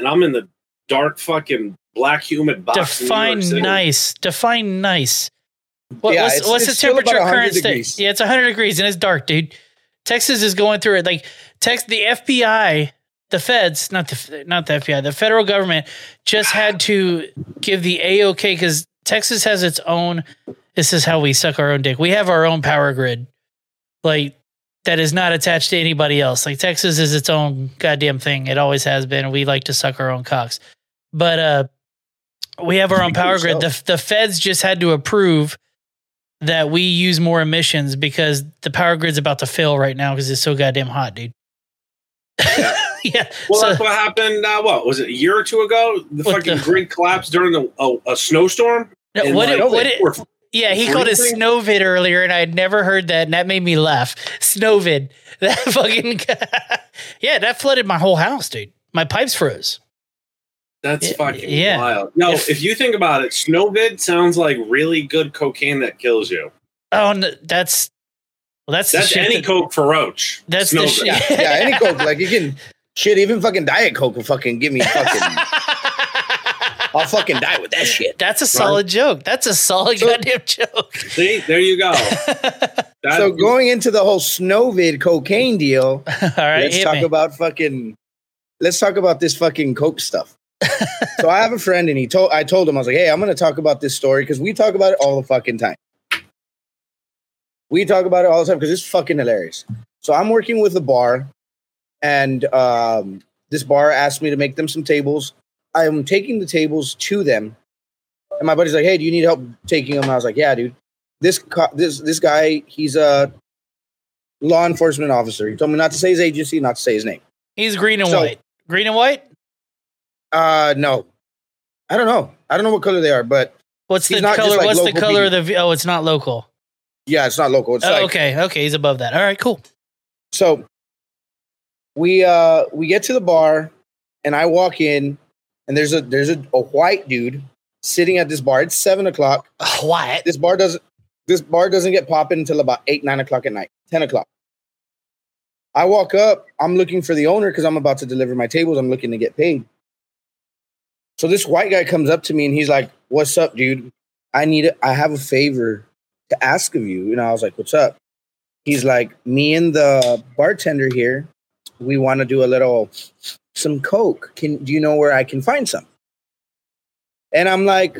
And I'm in the dark fucking black humid box. Define nice. Define nice. What, yeah, what's it's, what's it's the temperature current state? Yeah, it's one hundred degrees and it's dark, dude. Texas is going through it. Like Tex, the F B I, the feds, not the not the F B I, the federal government just had to give the A O K because Texas has its own. This is how we suck our own dick. We have our own power grid, like that is not attached to anybody else. Like Texas is its own goddamn thing. It always has been. We like to suck our own cocks, but uh, we have our own power grid. The the feds just had to approve that we use more emissions because the power grid's about to fail right now because it's so goddamn hot, dude. Yeah. yeah. Well, so, that's what happened. Uh, what was it? A year or two ago, the fucking the, grid collapsed during the, oh, a snowstorm. No, what? Like, it, what it, f- yeah, he freezing? Called it Snowvid earlier, and I had never heard that, and that made me laugh. Snowvid. That fucking. Yeah, that flooded my whole house, dude. My pipes froze. That's it, fucking yeah. wild. No, if, if you think about it, Snowvid sounds like really good cocaine that kills you. Oh, no, that's well, that's that's the any that, coke for Roach. That's Snowvid. The shit. Yeah, yeah, any coke. Like you can shit, even fucking Diet Coke will fucking give me fucking I'll fucking die with that shit. That's a solid right? joke. That's a solid so, goddamn joke. See, there you go. So going into the whole Snowvid cocaine deal, all right, let's talk me. about fucking, let's talk about this fucking coke stuff. So I have a friend, and he told I told him, I was like, hey, I'm going to talk about this story because we talk about it all the fucking time. We talk about it all the time because it's fucking hilarious. So I'm working with a bar, and um, this bar asked me to make them some tables. I'm taking the tables to them, and my buddy's like, hey, do you need help taking them? I was like, yeah, dude. This co- this this guy, he's a law enforcement officer. He told me not to say his agency, not to say his name. He's green and so, white. Green and white? Uh, no. I don't know. I don't know what color they are, but what's the color? Like what's the color people. of the? Oh, it's not local. Yeah, it's not local. It's oh, like, okay, okay, he's above that. All right, cool. So we uh we get to the bar, and I walk in, and there's a there's a, a white dude sitting at this bar. It's seven o'clock. What? This bar doesn't. This bar doesn't get popping until about eight, nine o'clock at night, ten o'clock. I walk up. I'm looking for the owner because I'm about to deliver my tables. I'm looking to get paid. So this white guy comes up to me and he's like, "What's up, dude? I need. A, I have a favor to ask of you." And I was like, "What's up?" He's like, "Me and the bartender here, we want to do a little some coke. Can do you know where I can find some?" And I'm like,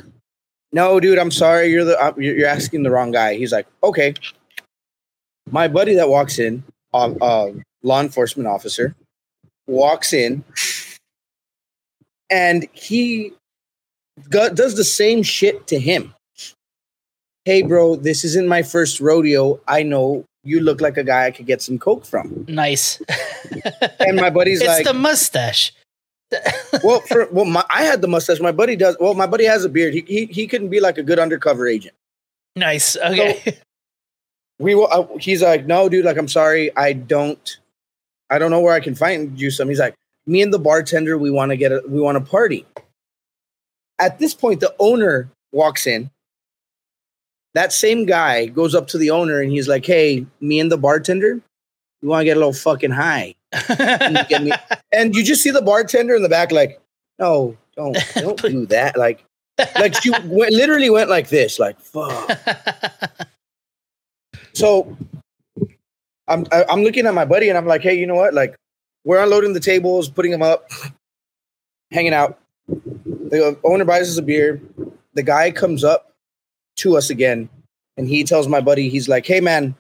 "No, dude, I'm sorry. You're the uh, you're asking the wrong guy." He's like, "Okay." My buddy that walks in, a uh, uh, law enforcement officer, walks in, and he got, does the same shit to him. Hey, bro, this isn't my first rodeo. I know you look like a guy I could get some coke from. Nice. And my buddy's it's like, "It's the mustache." well, for, well, my, I had the mustache. My buddy does. Well, my buddy has a beard. He he he couldn't be like a good undercover agent. Nice. Okay. So we will. Uh, he's like, "No, dude. Like, I'm sorry. I don't. I don't know where I can find you some." He's like, "Me and the bartender, we want to get. A, we want to party." At this point, the owner walks in. That same guy goes up to the owner and he's like, "Hey, me and the bartender, we want to get a little fucking high." And, you get me, and you just see the bartender in the back like, no, don't, don't do that. Like, like she went, literally went like this, like, fuck. So I'm, I, I'm looking at my buddy and I'm like, hey, you know what? Like, we're unloading the tables, putting them up, hanging out. The owner buys us a beer. The guy comes up to us again. And he tells my buddy, he's like, hey, man,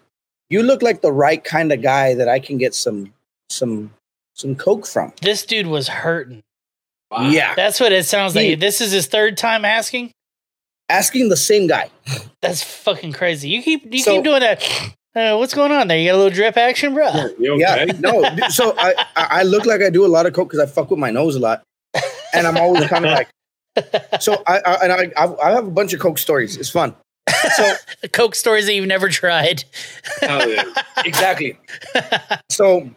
you look like the right kind of guy that I can get some Some some coke from. This dude was hurting. Wow. Yeah. That's what it sounds he, like. This is his third time asking? Asking the same guy. That's fucking crazy. You keep you so, keep doing that. Uh, what's going on there? You got a little drip action, bro? You okay? Yeah. No. So I, I look like I do a lot of coke because I fuck with my nose a lot. And I'm always kind of like. So I, I and I I have a bunch of coke stories. It's fun. So coke stories that you've never tried. Oh, yeah. Exactly. So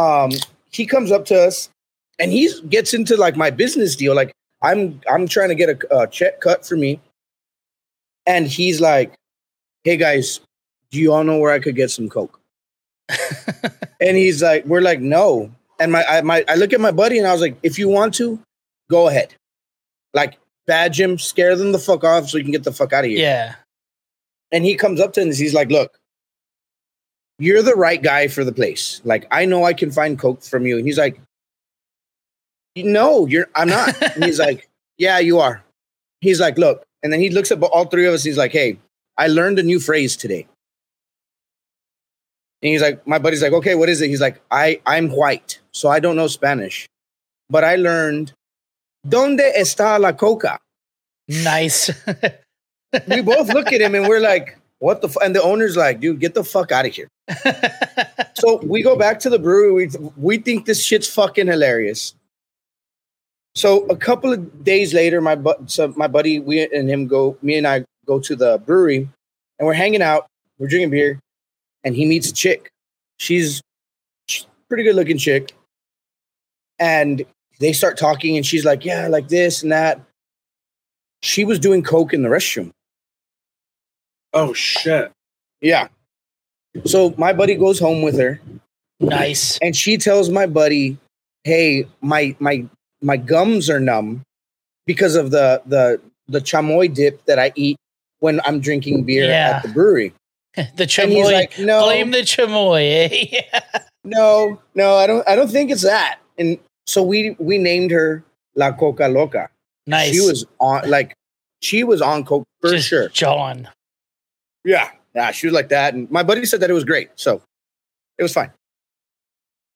Um, he comes up to us and he gets into like my business deal. Like I'm, I'm trying to get a, a check cut for me. And he's like, hey guys, do you all know where I could get some coke? And he's like, we're like, no. And my, I, my, I look at my buddy and I was like, if you want to go ahead, like badge him, scare them the fuck off so you can get the fuck out of here. Yeah. And he comes up to us. He's like, look, you're the right guy for the place. Like, I know I can find coke from you. And he's like, no, you're, I'm not. And he's like, yeah, you are. He's like, look. And then he looks at all three of us. He's like, hey, I learned a new phrase today. And he's like, my buddy's like, okay, what is it? He's like, I, I'm white, so I don't know Spanish. But I learned, ¿Dónde está la coca? Nice. We both look at him and we're like, what the f-? And the owner's like, dude, get the fuck out of here. So we go back to the brewery. We, we think this shit's fucking hilarious. So a couple of days later, my bu- so my buddy, we and him go, me and I go to the brewery, and we're hanging out. We're drinking beer, and he meets a chick. She's, she's a pretty good looking chick, and they start talking, and she's like, yeah, like this and that. She was doing coke in the restroom. Oh, shit. Yeah. So my buddy goes home with her. Nice. And she tells my buddy, hey, my my my gums are numb. because of the the the chamoy dip that I eat when I'm drinking beer yeah. at the brewery. The chamoy, like, no, blame the chamoy. Eh? yeah. No, no, I don't. I don't think it's that. And so we we named her La Coca Loca. Nice. She was on like she was on coke for just sure. John. Yeah, yeah. She was like that, and my buddy said that it was great, so it was fine.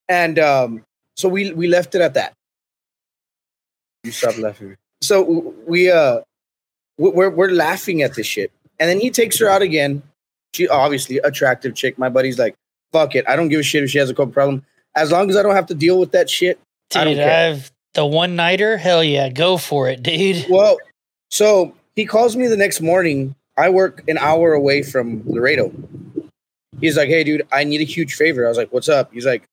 And um, so we we left it at that. You stop laughing. So we uh, we're we're laughing at this shit, and then he takes her out again. She obviously attractive chick. My buddy's like, fuck it. I don't give a shit if she has a coke problem. As long as I don't have to deal with that shit. Dude, I don't care. I've the one nighter. Hell yeah. Go for it, dude. Well, so he calls me the next morning. I work an hour away from Laredo. He's like, hey dude, I need a huge favor. I was like, what's up? He's like,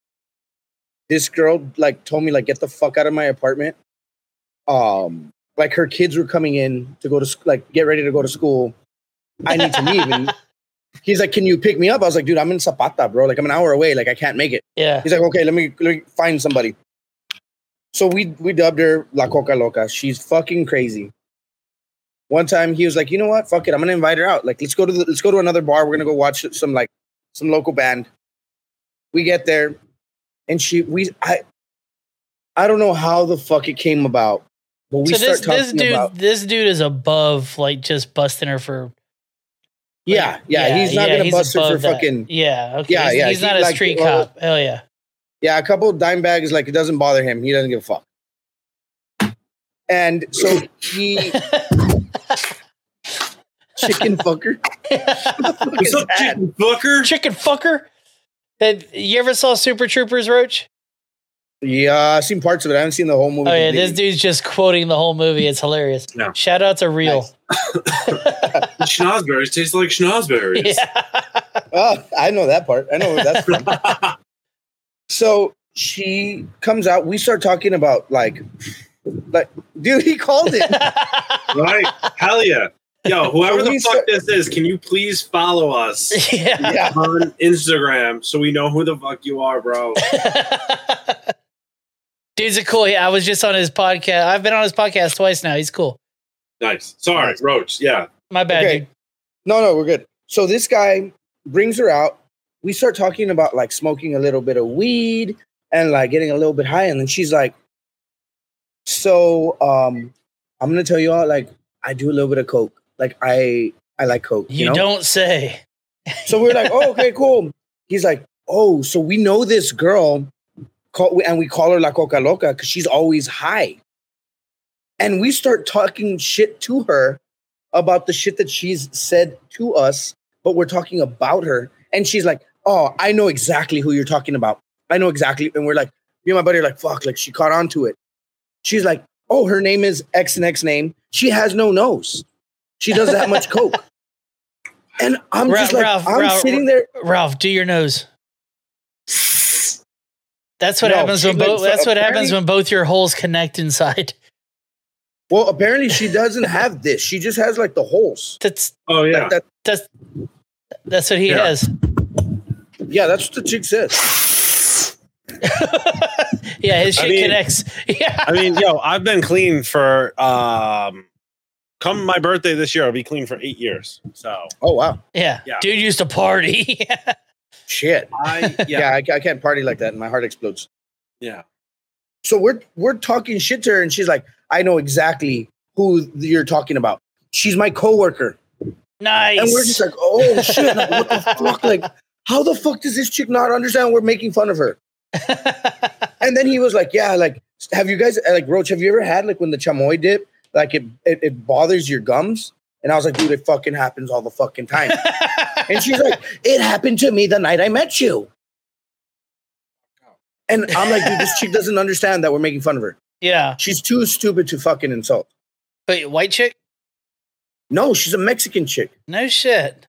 this girl like told me like, get the fuck out of my apartment. Um, like her kids were coming in to go to sc- like, get ready to go to school. I need to leave. And he's like, can you pick me up? I was like, dude, I'm in Zapata, bro. Like, I'm an hour away. Like, I can't make it. Yeah. He's like, okay, let me, let me find somebody. So we we dubbed her La Coca Loca. She's fucking crazy. One time he was like, you know what? Fuck it. I'm gonna invite her out. Like, let's go to the, let's go to another bar. We're gonna go watch some like some local band. We get there, and she we I I don't know how the fuck it came about, but we so start this, talking this dude, about this dude is above like just busting her for. Like, yeah, yeah, yeah, he's not yeah, gonna he's bust her for that. Fucking. Yeah, okay. Yeah, he's, yeah. He's not he, a like, street well, cop. Hell yeah. Yeah, a couple of dime bags, like it doesn't bother him. He doesn't give a fuck. And so he chicken fucker. What's up, chicken fucker? Chicken fucker. That you ever saw Super Troopers, Roach? Yeah, I've seen parts of it. I haven't seen the whole movie. Oh yeah, this dude's just quoting the whole movie. It's hilarious. Yeah. Shout out to Real. Schnozberries taste like schnozberries. Yeah. Oh, I know that part. I know where that's from. So she comes out. We start talking about like, like, dude, he called it. Right? Hell yeah. Yo, whoever so the fuck start- this is, can you please follow us yeah. on Instagram so we know who the fuck you are, bro? Dude's a cool. Yeah, I was just on his podcast. I've been on his podcast twice now. He's cool. Nice. Sorry, nice. Roach. Yeah. My bad. Okay. Dude. No, no, we're good. So this guy brings her out. We start talking about like smoking a little bit of weed and like getting a little bit high. And then she's like, so um, I'm going to tell you all, like, I do a little bit of coke. Like I, I like coke. You, you know? Don't say. So we're like, oh, okay, cool. He's like, oh, so we know this girl. Call, and we call her La Coca Loca because she's always high. And we start talking shit to her about the shit that she's said to us, but we're talking about her. And she's like, oh, I know exactly who you're talking about. I know exactly. And we're like, me and my buddy are like, fuck, like she caught on to it. She's like, oh, her name is X and X name. She has no nose. She does that much coke. And I'm Ralph, just like, Ralph, I'm Ralph, sitting there. Ralph, do your nose. That's what no, happens when both. That's what happens when both your holes connect inside. Well, apparently she doesn't have this. She just has like the holes. That's oh yeah. Like that, that's that's what he yeah. has. Yeah, that's what the chick says. Yeah, his shit I mean, connects. Yeah. I mean, yo, I've been clean for um. Come my birthday this year, I'll be clean for eight years. So. Oh wow. Yeah. yeah. Dude used to party. Yeah. Shit. I, yeah, yeah I, I can't party like that. And my heart explodes. Yeah. So we're we're talking shit to her. And she's like, I know exactly who you're talking about. She's my coworker. Nice. And we're just like, oh, shit. Like, what the fuck? Like, how the fuck does this chick not understand? We're making fun of her. And then he was like, yeah, like, have you guys, like, Roach, have you ever had, like, when the chamoy dip, like, it, it, it bothers your gums? And I was like, dude, it fucking happens all the fucking time. And she's like, it happened to me the night I met you. And I'm like, dude, this chick doesn't understand that we're making fun of her. Yeah. She's too stupid to fucking insult. Wait, white chick? No, she's a Mexican chick. No shit.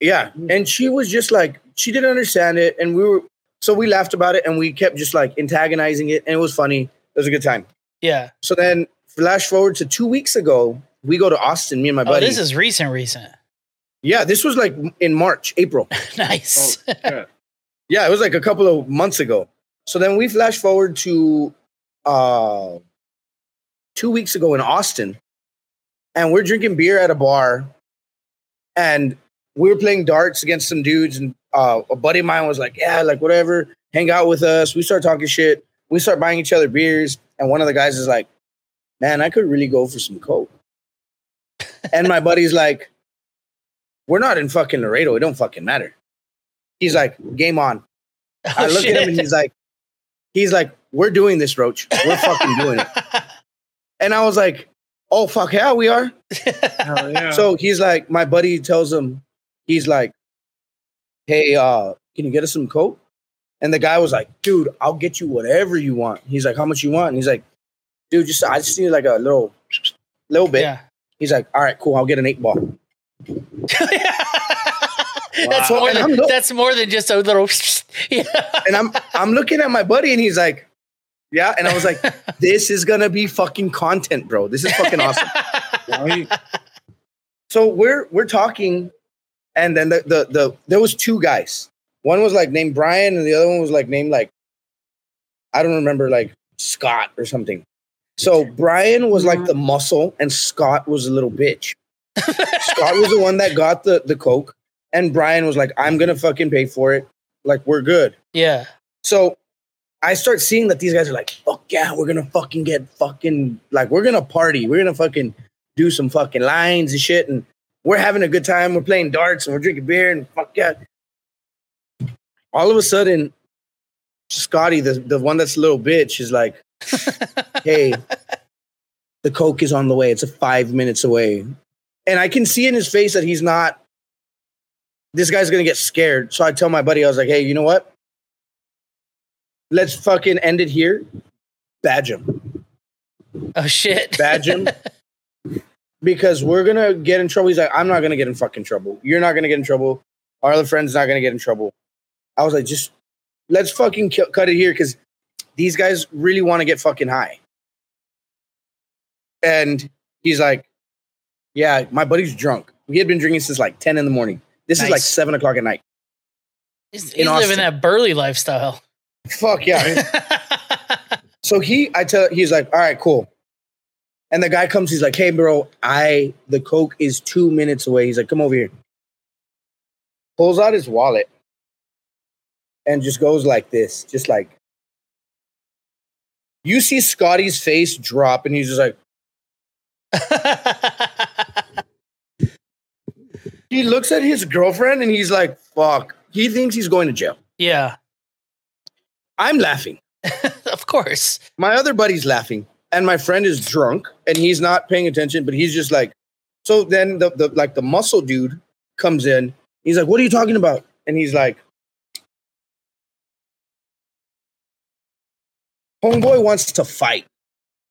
Yeah. And she was just like, she didn't understand it. And we were, so we laughed about it and we kept just like antagonizing it. And it was funny. It was a good time. Yeah. So then flash forward to two weeks ago. We go to Austin, me and my buddy. Oh, this is recent, recent. Yeah, this was like in March, April. Nice. Oh, yeah. Yeah, it was like a couple of months ago. So then we flash forward to uh, two weeks ago in Austin, and we're drinking beer at a bar, and we were playing darts against some dudes, and uh, a buddy of mine was like, yeah, like whatever, hang out with us. We start talking shit. We start buying each other beers, and one of the guys is like, man, I could really go for some coke. And my buddy's like, we're not in fucking Laredo. It don't fucking matter. He's like, game on. Oh, I look shit. at him and he's like, he's like, we're doing this, Roach. We're fucking doing it. And I was like, oh, fuck, yeah, we are. Hell yeah. So he's like, my buddy tells him, he's like, hey, uh, can you get us some coke? And the guy was like, dude, I'll get you whatever you want. He's like, how much you want? And he's like, dude, just I just need like a little, little bit. Yeah. He's like, all right, cool. I'll get an eight ball. Wow. That's more than, lo- that's more than just a little. Yeah. And I'm I'm looking at my buddy, and he's like, yeah. And I was like, this is gonna be fucking content, bro. This is fucking awesome. Right? So we're we're talking, and then the, the the there was two guys. One was like named Brian, and the other one was like named like I don't remember, like Scott or something. So Brian was like the muscle, and Scott was a little bitch. Scott was the one that got the, the coke, and Brian was like, I'm gonna fucking pay for it. Like, we're good. Yeah. So I start seeing that these guys are like, fuck yeah, we're gonna fucking get fucking, like, we're gonna party. We're gonna fucking do some fucking lines and shit. And we're having a good time. We're playing darts and we're drinking beer and fuck yeah. All of a sudden, Scotty, the, the one that's a little bitch, is like, hey, the coke is on the way. It's a five minutes away. And I can see in his face that he's not, this guy's going to get scared. So I tell my buddy, I was like, hey, you know what? Let's fucking end it here. Badge him. Oh, shit. Badge him. Because we're going to get in trouble. He's like, I'm not going to get in fucking trouble. You're not going to get in trouble. Our other friend's not going to get in trouble. I was like, just let's fucking k- cut it here because these guys really want to get fucking high. And he's like, yeah, my buddy's drunk. He had been drinking since like ten in the morning. This nice. is like seven o'clock at night. He's, he's living that burly lifestyle. Fuck yeah. So he, I tell, he's like, all right, cool. And the guy comes, he's like, hey bro, I, the coke is two minutes away. He's like, come over here. Pulls out his wallet and just goes like this. Just like, you see Scotty's face drop and he's just like, he looks at his girlfriend and he's like, fuck. He thinks he's going to jail. Yeah. I'm laughing. Of course. My other buddy's laughing and my friend is drunk and he's not paying attention, but he's just like, so then the, the like the muscle dude comes in. He's like, what are you talking about? And he's like, homeboy wants to fight.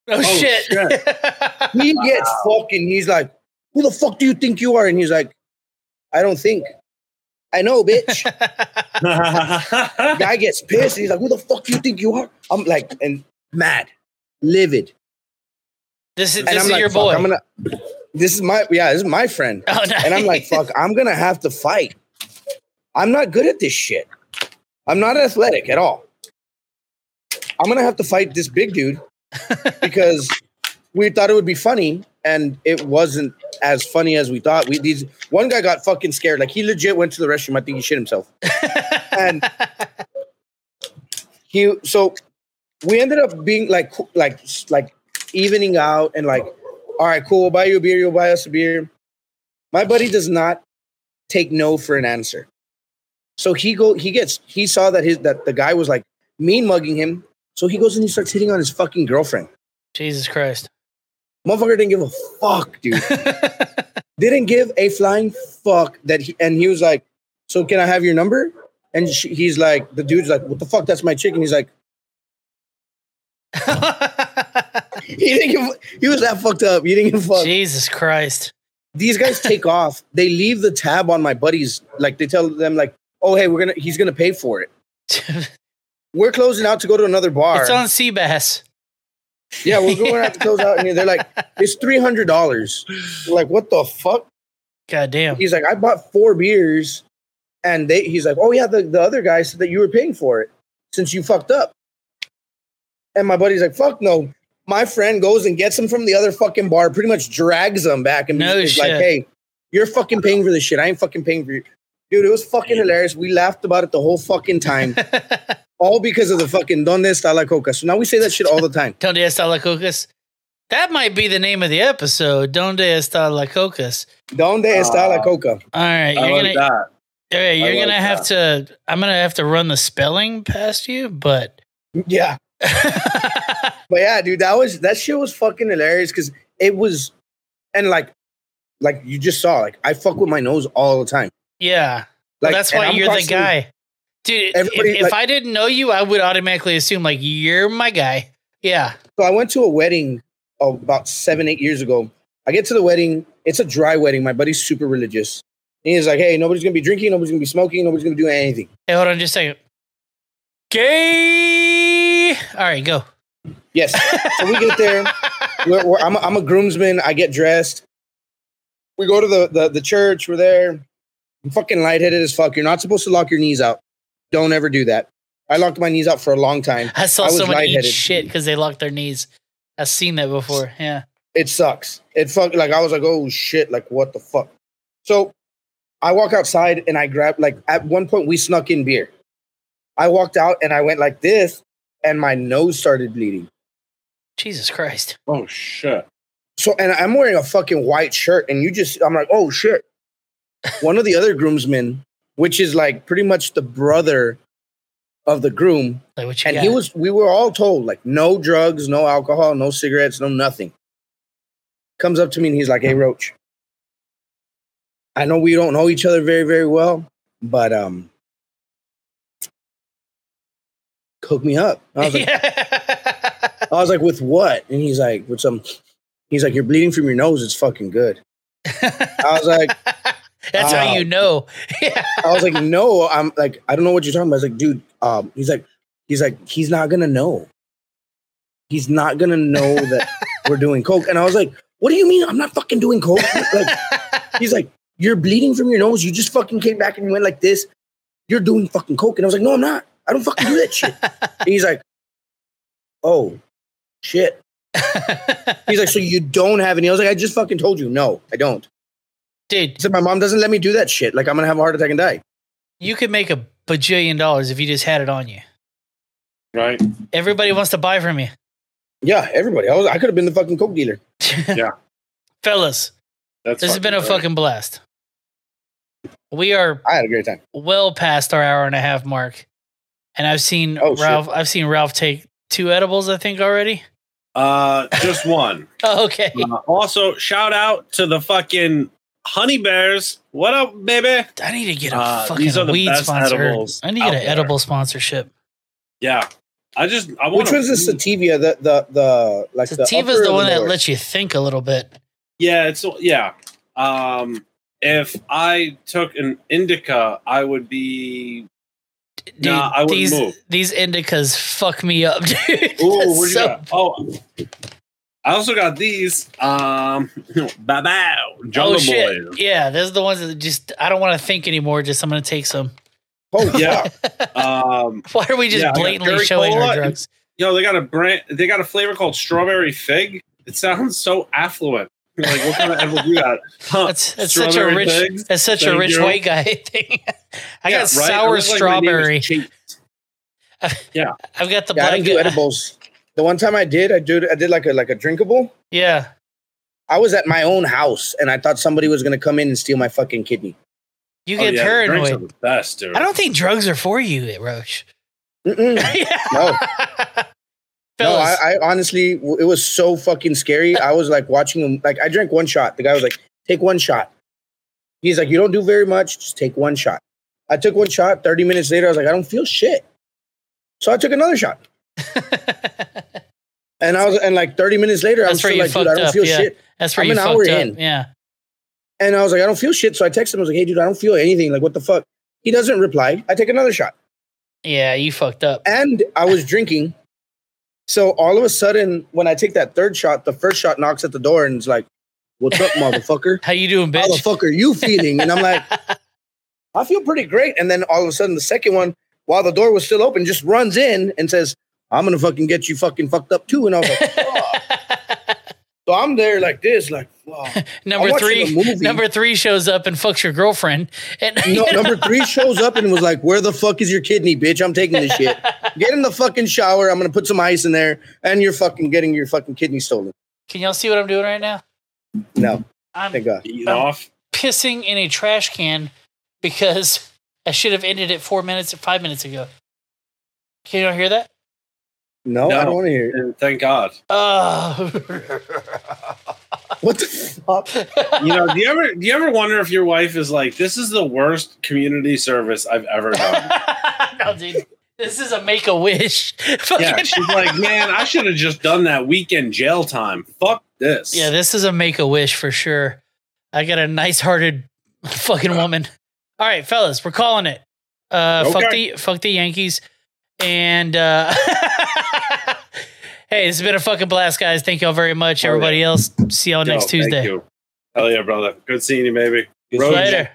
Oh, oh shit. shit. He gets wow. fucking, he's like, who the fuck do you think you are? And he's like, I don't think. I know, bitch. The guy gets pissed. And he's like, who the fuck do you think you are? I'm like, and mad, livid. This is, this is like, your boy. I'm gonna, this is my, yeah, this is my friend. Oh, nice. And I'm like, fuck, I'm going to have to fight. I'm not good at this shit. I'm not athletic at all. I'm going to have to fight this big dude because we thought it would be funny. And it wasn't as funny as we thought. We these one guy got fucking scared. Like, he legit went to the restroom. I think he shit himself. And he so we ended up being like like like evening out and like, all right, cool. We'll buy you a beer. You'll buy us a beer. My buddy does not take no for an answer. So he go he gets he saw that his that the guy was like mean mugging him. So he goes and he starts hitting on his fucking girlfriend. Jesus Christ. Motherfucker didn't give a fuck, dude. Didn't give a flying fuck. That he, and he was like, so can I have your number? And she, he's like, the dude's like, what the fuck? That's my chick. And he's like, he didn't give, he was that fucked up. He didn't give a fuck. Jesus Christ. These guys take off. They leave the tab on my buddies. Like, they tell them like, oh, hey, we're going to, he's going to pay for it. We're closing out to go to another bar. It's on Seabass. Yeah, we're going to have to close out. And they're like, it's three hundred dollars. We're like, what the fuck? God damn. He's like, I bought four beers. And they. he's like, oh, yeah, the, the other guy said that you were paying for it since you fucked up. And my buddy's like, fuck no. My friend goes and gets him from the other fucking bar, pretty much drags him back and no is like, hey, you're fucking paying for this shit. I ain't fucking paying for you. Dude, it was fucking hilarious. We laughed about it the whole fucking time. All because of the fucking Donde Está La Coca. So now we say that shit all the time. Donde Está La Coca? That might be the name of the episode. Donde Está La Coca? Donde Está La Coca? All right. You're going to... All right, you're gonna have that. to. I'm gonna have to run the spelling past you, but yeah, but yeah, dude, that was that shit was fucking hilarious because it was, and like, like you just saw, like I fuck with my nose all the time. Yeah, like well, that's why I'm you're the guy, dude. If, if like, I didn't know you, I would automatically assume like you're my guy. Yeah. So I went to a wedding oh, about seven, eight years ago. I get to the wedding. It's a dry wedding. My buddy's super religious. And he's like, hey, nobody's going to be drinking. Nobody's going to be smoking. Nobody's going to do anything. Hey, hold on just a second. Gay. All right, go. Yes. So we get there. We're, we're, I'm, a, I'm a groomsman. I get dressed. We go to the, the, the church. We're there. I'm fucking lightheaded as fuck. You're not supposed to lock your knees out. Don't ever do that. I locked my knees out for a long time. I saw I was someone eat shit because they locked their knees. I've seen that before. Yeah. It sucks. It fuck like I was like, oh, shit. Like, what the fuck? So. I walk outside and I grab, like, at one point we snuck in beer. I walked out and I went like this and my nose started bleeding. Jesus Christ. Oh, shit. So, and I'm wearing a fucking white shirt and you just, I'm like, oh, shit. One of the other groomsmen, which is like pretty much the brother of the groom. Like what you and got? He was, we were all told, like, no drugs, no alcohol, no cigarettes, no nothing. Comes up to me and he's like, hey, Roach. I know we don't know each other very, very well, but um, hook me up. I was like, yeah. I was like, with what? And he's like, with some. He's like, you're bleeding from your nose. It's fucking good. I was like, that's uh, how you know. I was like, no, I'm like, I don't know what you're talking about. I was like, dude, um, he's like, he's like, he's not gonna know. He's not gonna know that we're doing coke. And I was like, what do you mean? I'm not fucking doing coke. Like, he's like. You're bleeding from your nose. You just fucking came back and you went like this. You're doing fucking coke. And I was like, no, I'm not. I don't fucking do that shit. And he's like, oh, shit. He's like, so you don't have any? I was like, I just fucking told you. No, I don't. Dude. He said, my mom doesn't let me do that shit. Like, I'm going to have a heart attack and die. You could make a bajillion dollars if you just had it on you. Right. Everybody wants to buy from you. Yeah, everybody. I was. I could have been the fucking coke dealer. Yeah. Fellas. That's this has been a great. fucking blast. We are I had a great time. Well past our hour and a half mark. And I've seen oh, Ralph shit. I've seen Ralph take two edibles, I think, already. Uh just one. Oh, okay. Uh, also, shout out to the fucking Honey Bears. What up, baby? I need to get a uh, fucking weed sponsor. I need to get an there. edible sponsorship. Yeah. I just I want Which one's the sativa? The the the like Sativa's the, the one the that lets you think a little bit. Yeah, it's yeah. Um, if I took an indica, I would be. Dude, nah, I wouldn't these, move. These indicas fuck me up, dude. Ooh, where you so got? Oh, I also got these. Um, bow bow, Jungle oh, shit. Boy. Yeah, those are the ones that just I don't want to think anymore. Just I'm gonna take some. Oh yeah. um, why are we just yeah, blatantly showing cola. our drugs? Yo, they got a brand. They got a flavor called strawberry fig. It sounds so affluent. Like what kind of edible do that? Huh. That's, that's such a rich, pigs. that's such Thank a rich you. white guy thing. I yeah, got right? sour strawberry. Like yeah, I've got the. Yeah, I didn't do edibles. The one time I did, I did, I did like a like a drinkable. Yeah, I was at my own house, and I thought somebody was going to come in and steal my fucking kidney. You get oh, yeah, paranoid. Drinks are the best, dude. I don't think drugs are for you, Roach. yeah. No. Fellas. No, I, I honestly, it was so fucking scary. I was like watching him. Like I drank one shot. The guy was like, take one shot. He's like, you don't do very much. Just take one shot. I took one shot. thirty minutes later, I was like, I don't feel shit. So I took another shot. and I was, and like thirty minutes later, I was still like, dude, I don't feel yeah. shit. That's where I'm you an hour up. in. Yeah. And I was like, I don't feel shit. So I texted him. I was like, hey, dude, I don't feel anything. Like, what the fuck? He doesn't reply. I take another shot. Yeah, you fucked up. And I was drinking. So all of a sudden, when I take that third shot, the first shot knocks at the door and it's like, what's up, motherfucker? How you doing, bitch? How the fuck are you feeling? And I'm like, I feel pretty great. And then all of a sudden, the second one, while the door was still open, just runs in and says, I'm going to fucking get you fucking fucked up too. And I was like, oh. So I'm there like this, like, wow. number three, number three shows up and fucks your girlfriend. And, no, you know? Number three shows up and was like, where the fuck is your kidney, bitch? I'm taking this shit. Get in the fucking shower. I'm going to put some ice in there and you're fucking getting your fucking kidney stolen. Can y'all see what I'm doing right now? No. I'm, Thank God. I'm off. pissing in a trash can because I should have ended it four minutes, five minutes ago. Can y'all hear that? No, no, I don't want to hear it. Thank God. Uh, what the fuck? You know, do you ever do you ever wonder if your wife is like, this is the worst community service I've ever done? No, dude. This is a make-a-wish. Yeah, she's like, man, I should have just done that weekend jail time. Fuck this. Yeah, this is a make-a-wish for sure. I got a nice-hearted fucking woman. All right, fellas, we're calling it. Uh, okay. Fuck the fuck the Yankees. And uh, hey, it's been a fucking blast, guys. Thank y'all very much. Everybody else, see y'all next Yo, Tuesday. Thank you. Hell yeah, brother. Good seeing you, baby. Later.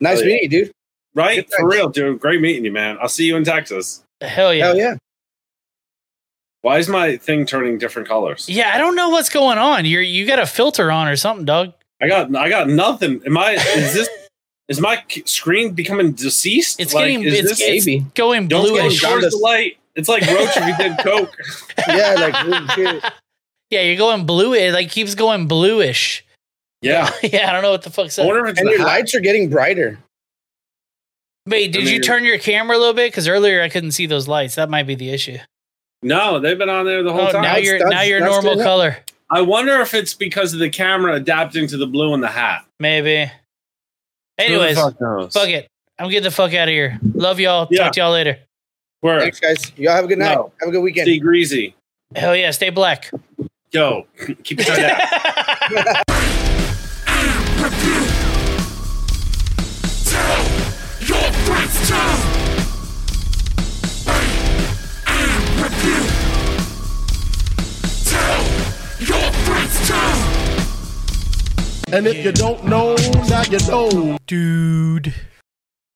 Nice Hell meeting yeah. you, dude. Right? For real, dude. Great meeting you, man. I'll see you in Texas. Hell yeah. Hell yeah. Why is my thing turning different colors? Yeah, I don't know what's going on. You're you got a filter on or something, dog. I got I got nothing. Am I is this Is my screen becoming deceased? It's like, getting is it's, this it's going bluish. Go the light. It's like Roach if you did coke. Yeah, like shit. Yeah, you're going blue. It like keeps going bluish. Yeah, yeah. I don't know what the fuck's up. And your hot. lights are getting brighter. Wait, did I mean, you turn your camera a little bit? Because earlier I couldn't see those lights. That might be the issue. No, they've been on there the whole oh, time. Now that's, you're that's, now you're normal color. Up. I wonder if it's because of the camera adapting to the blue in the hat. Maybe. Anyways, fuck, fuck it. I'm getting the fuck out of here. Love y'all. Yeah. Talk to y'all later. Word. Thanks, guys. Y'all have a good night. No. Have a good weekend. Stay greasy. Hell yeah. Stay black. Yo, keep it on that. I refuse. Tell your friends too. I refuse. Tell your friends too. And if yeah. you don't know, now you know. Dude.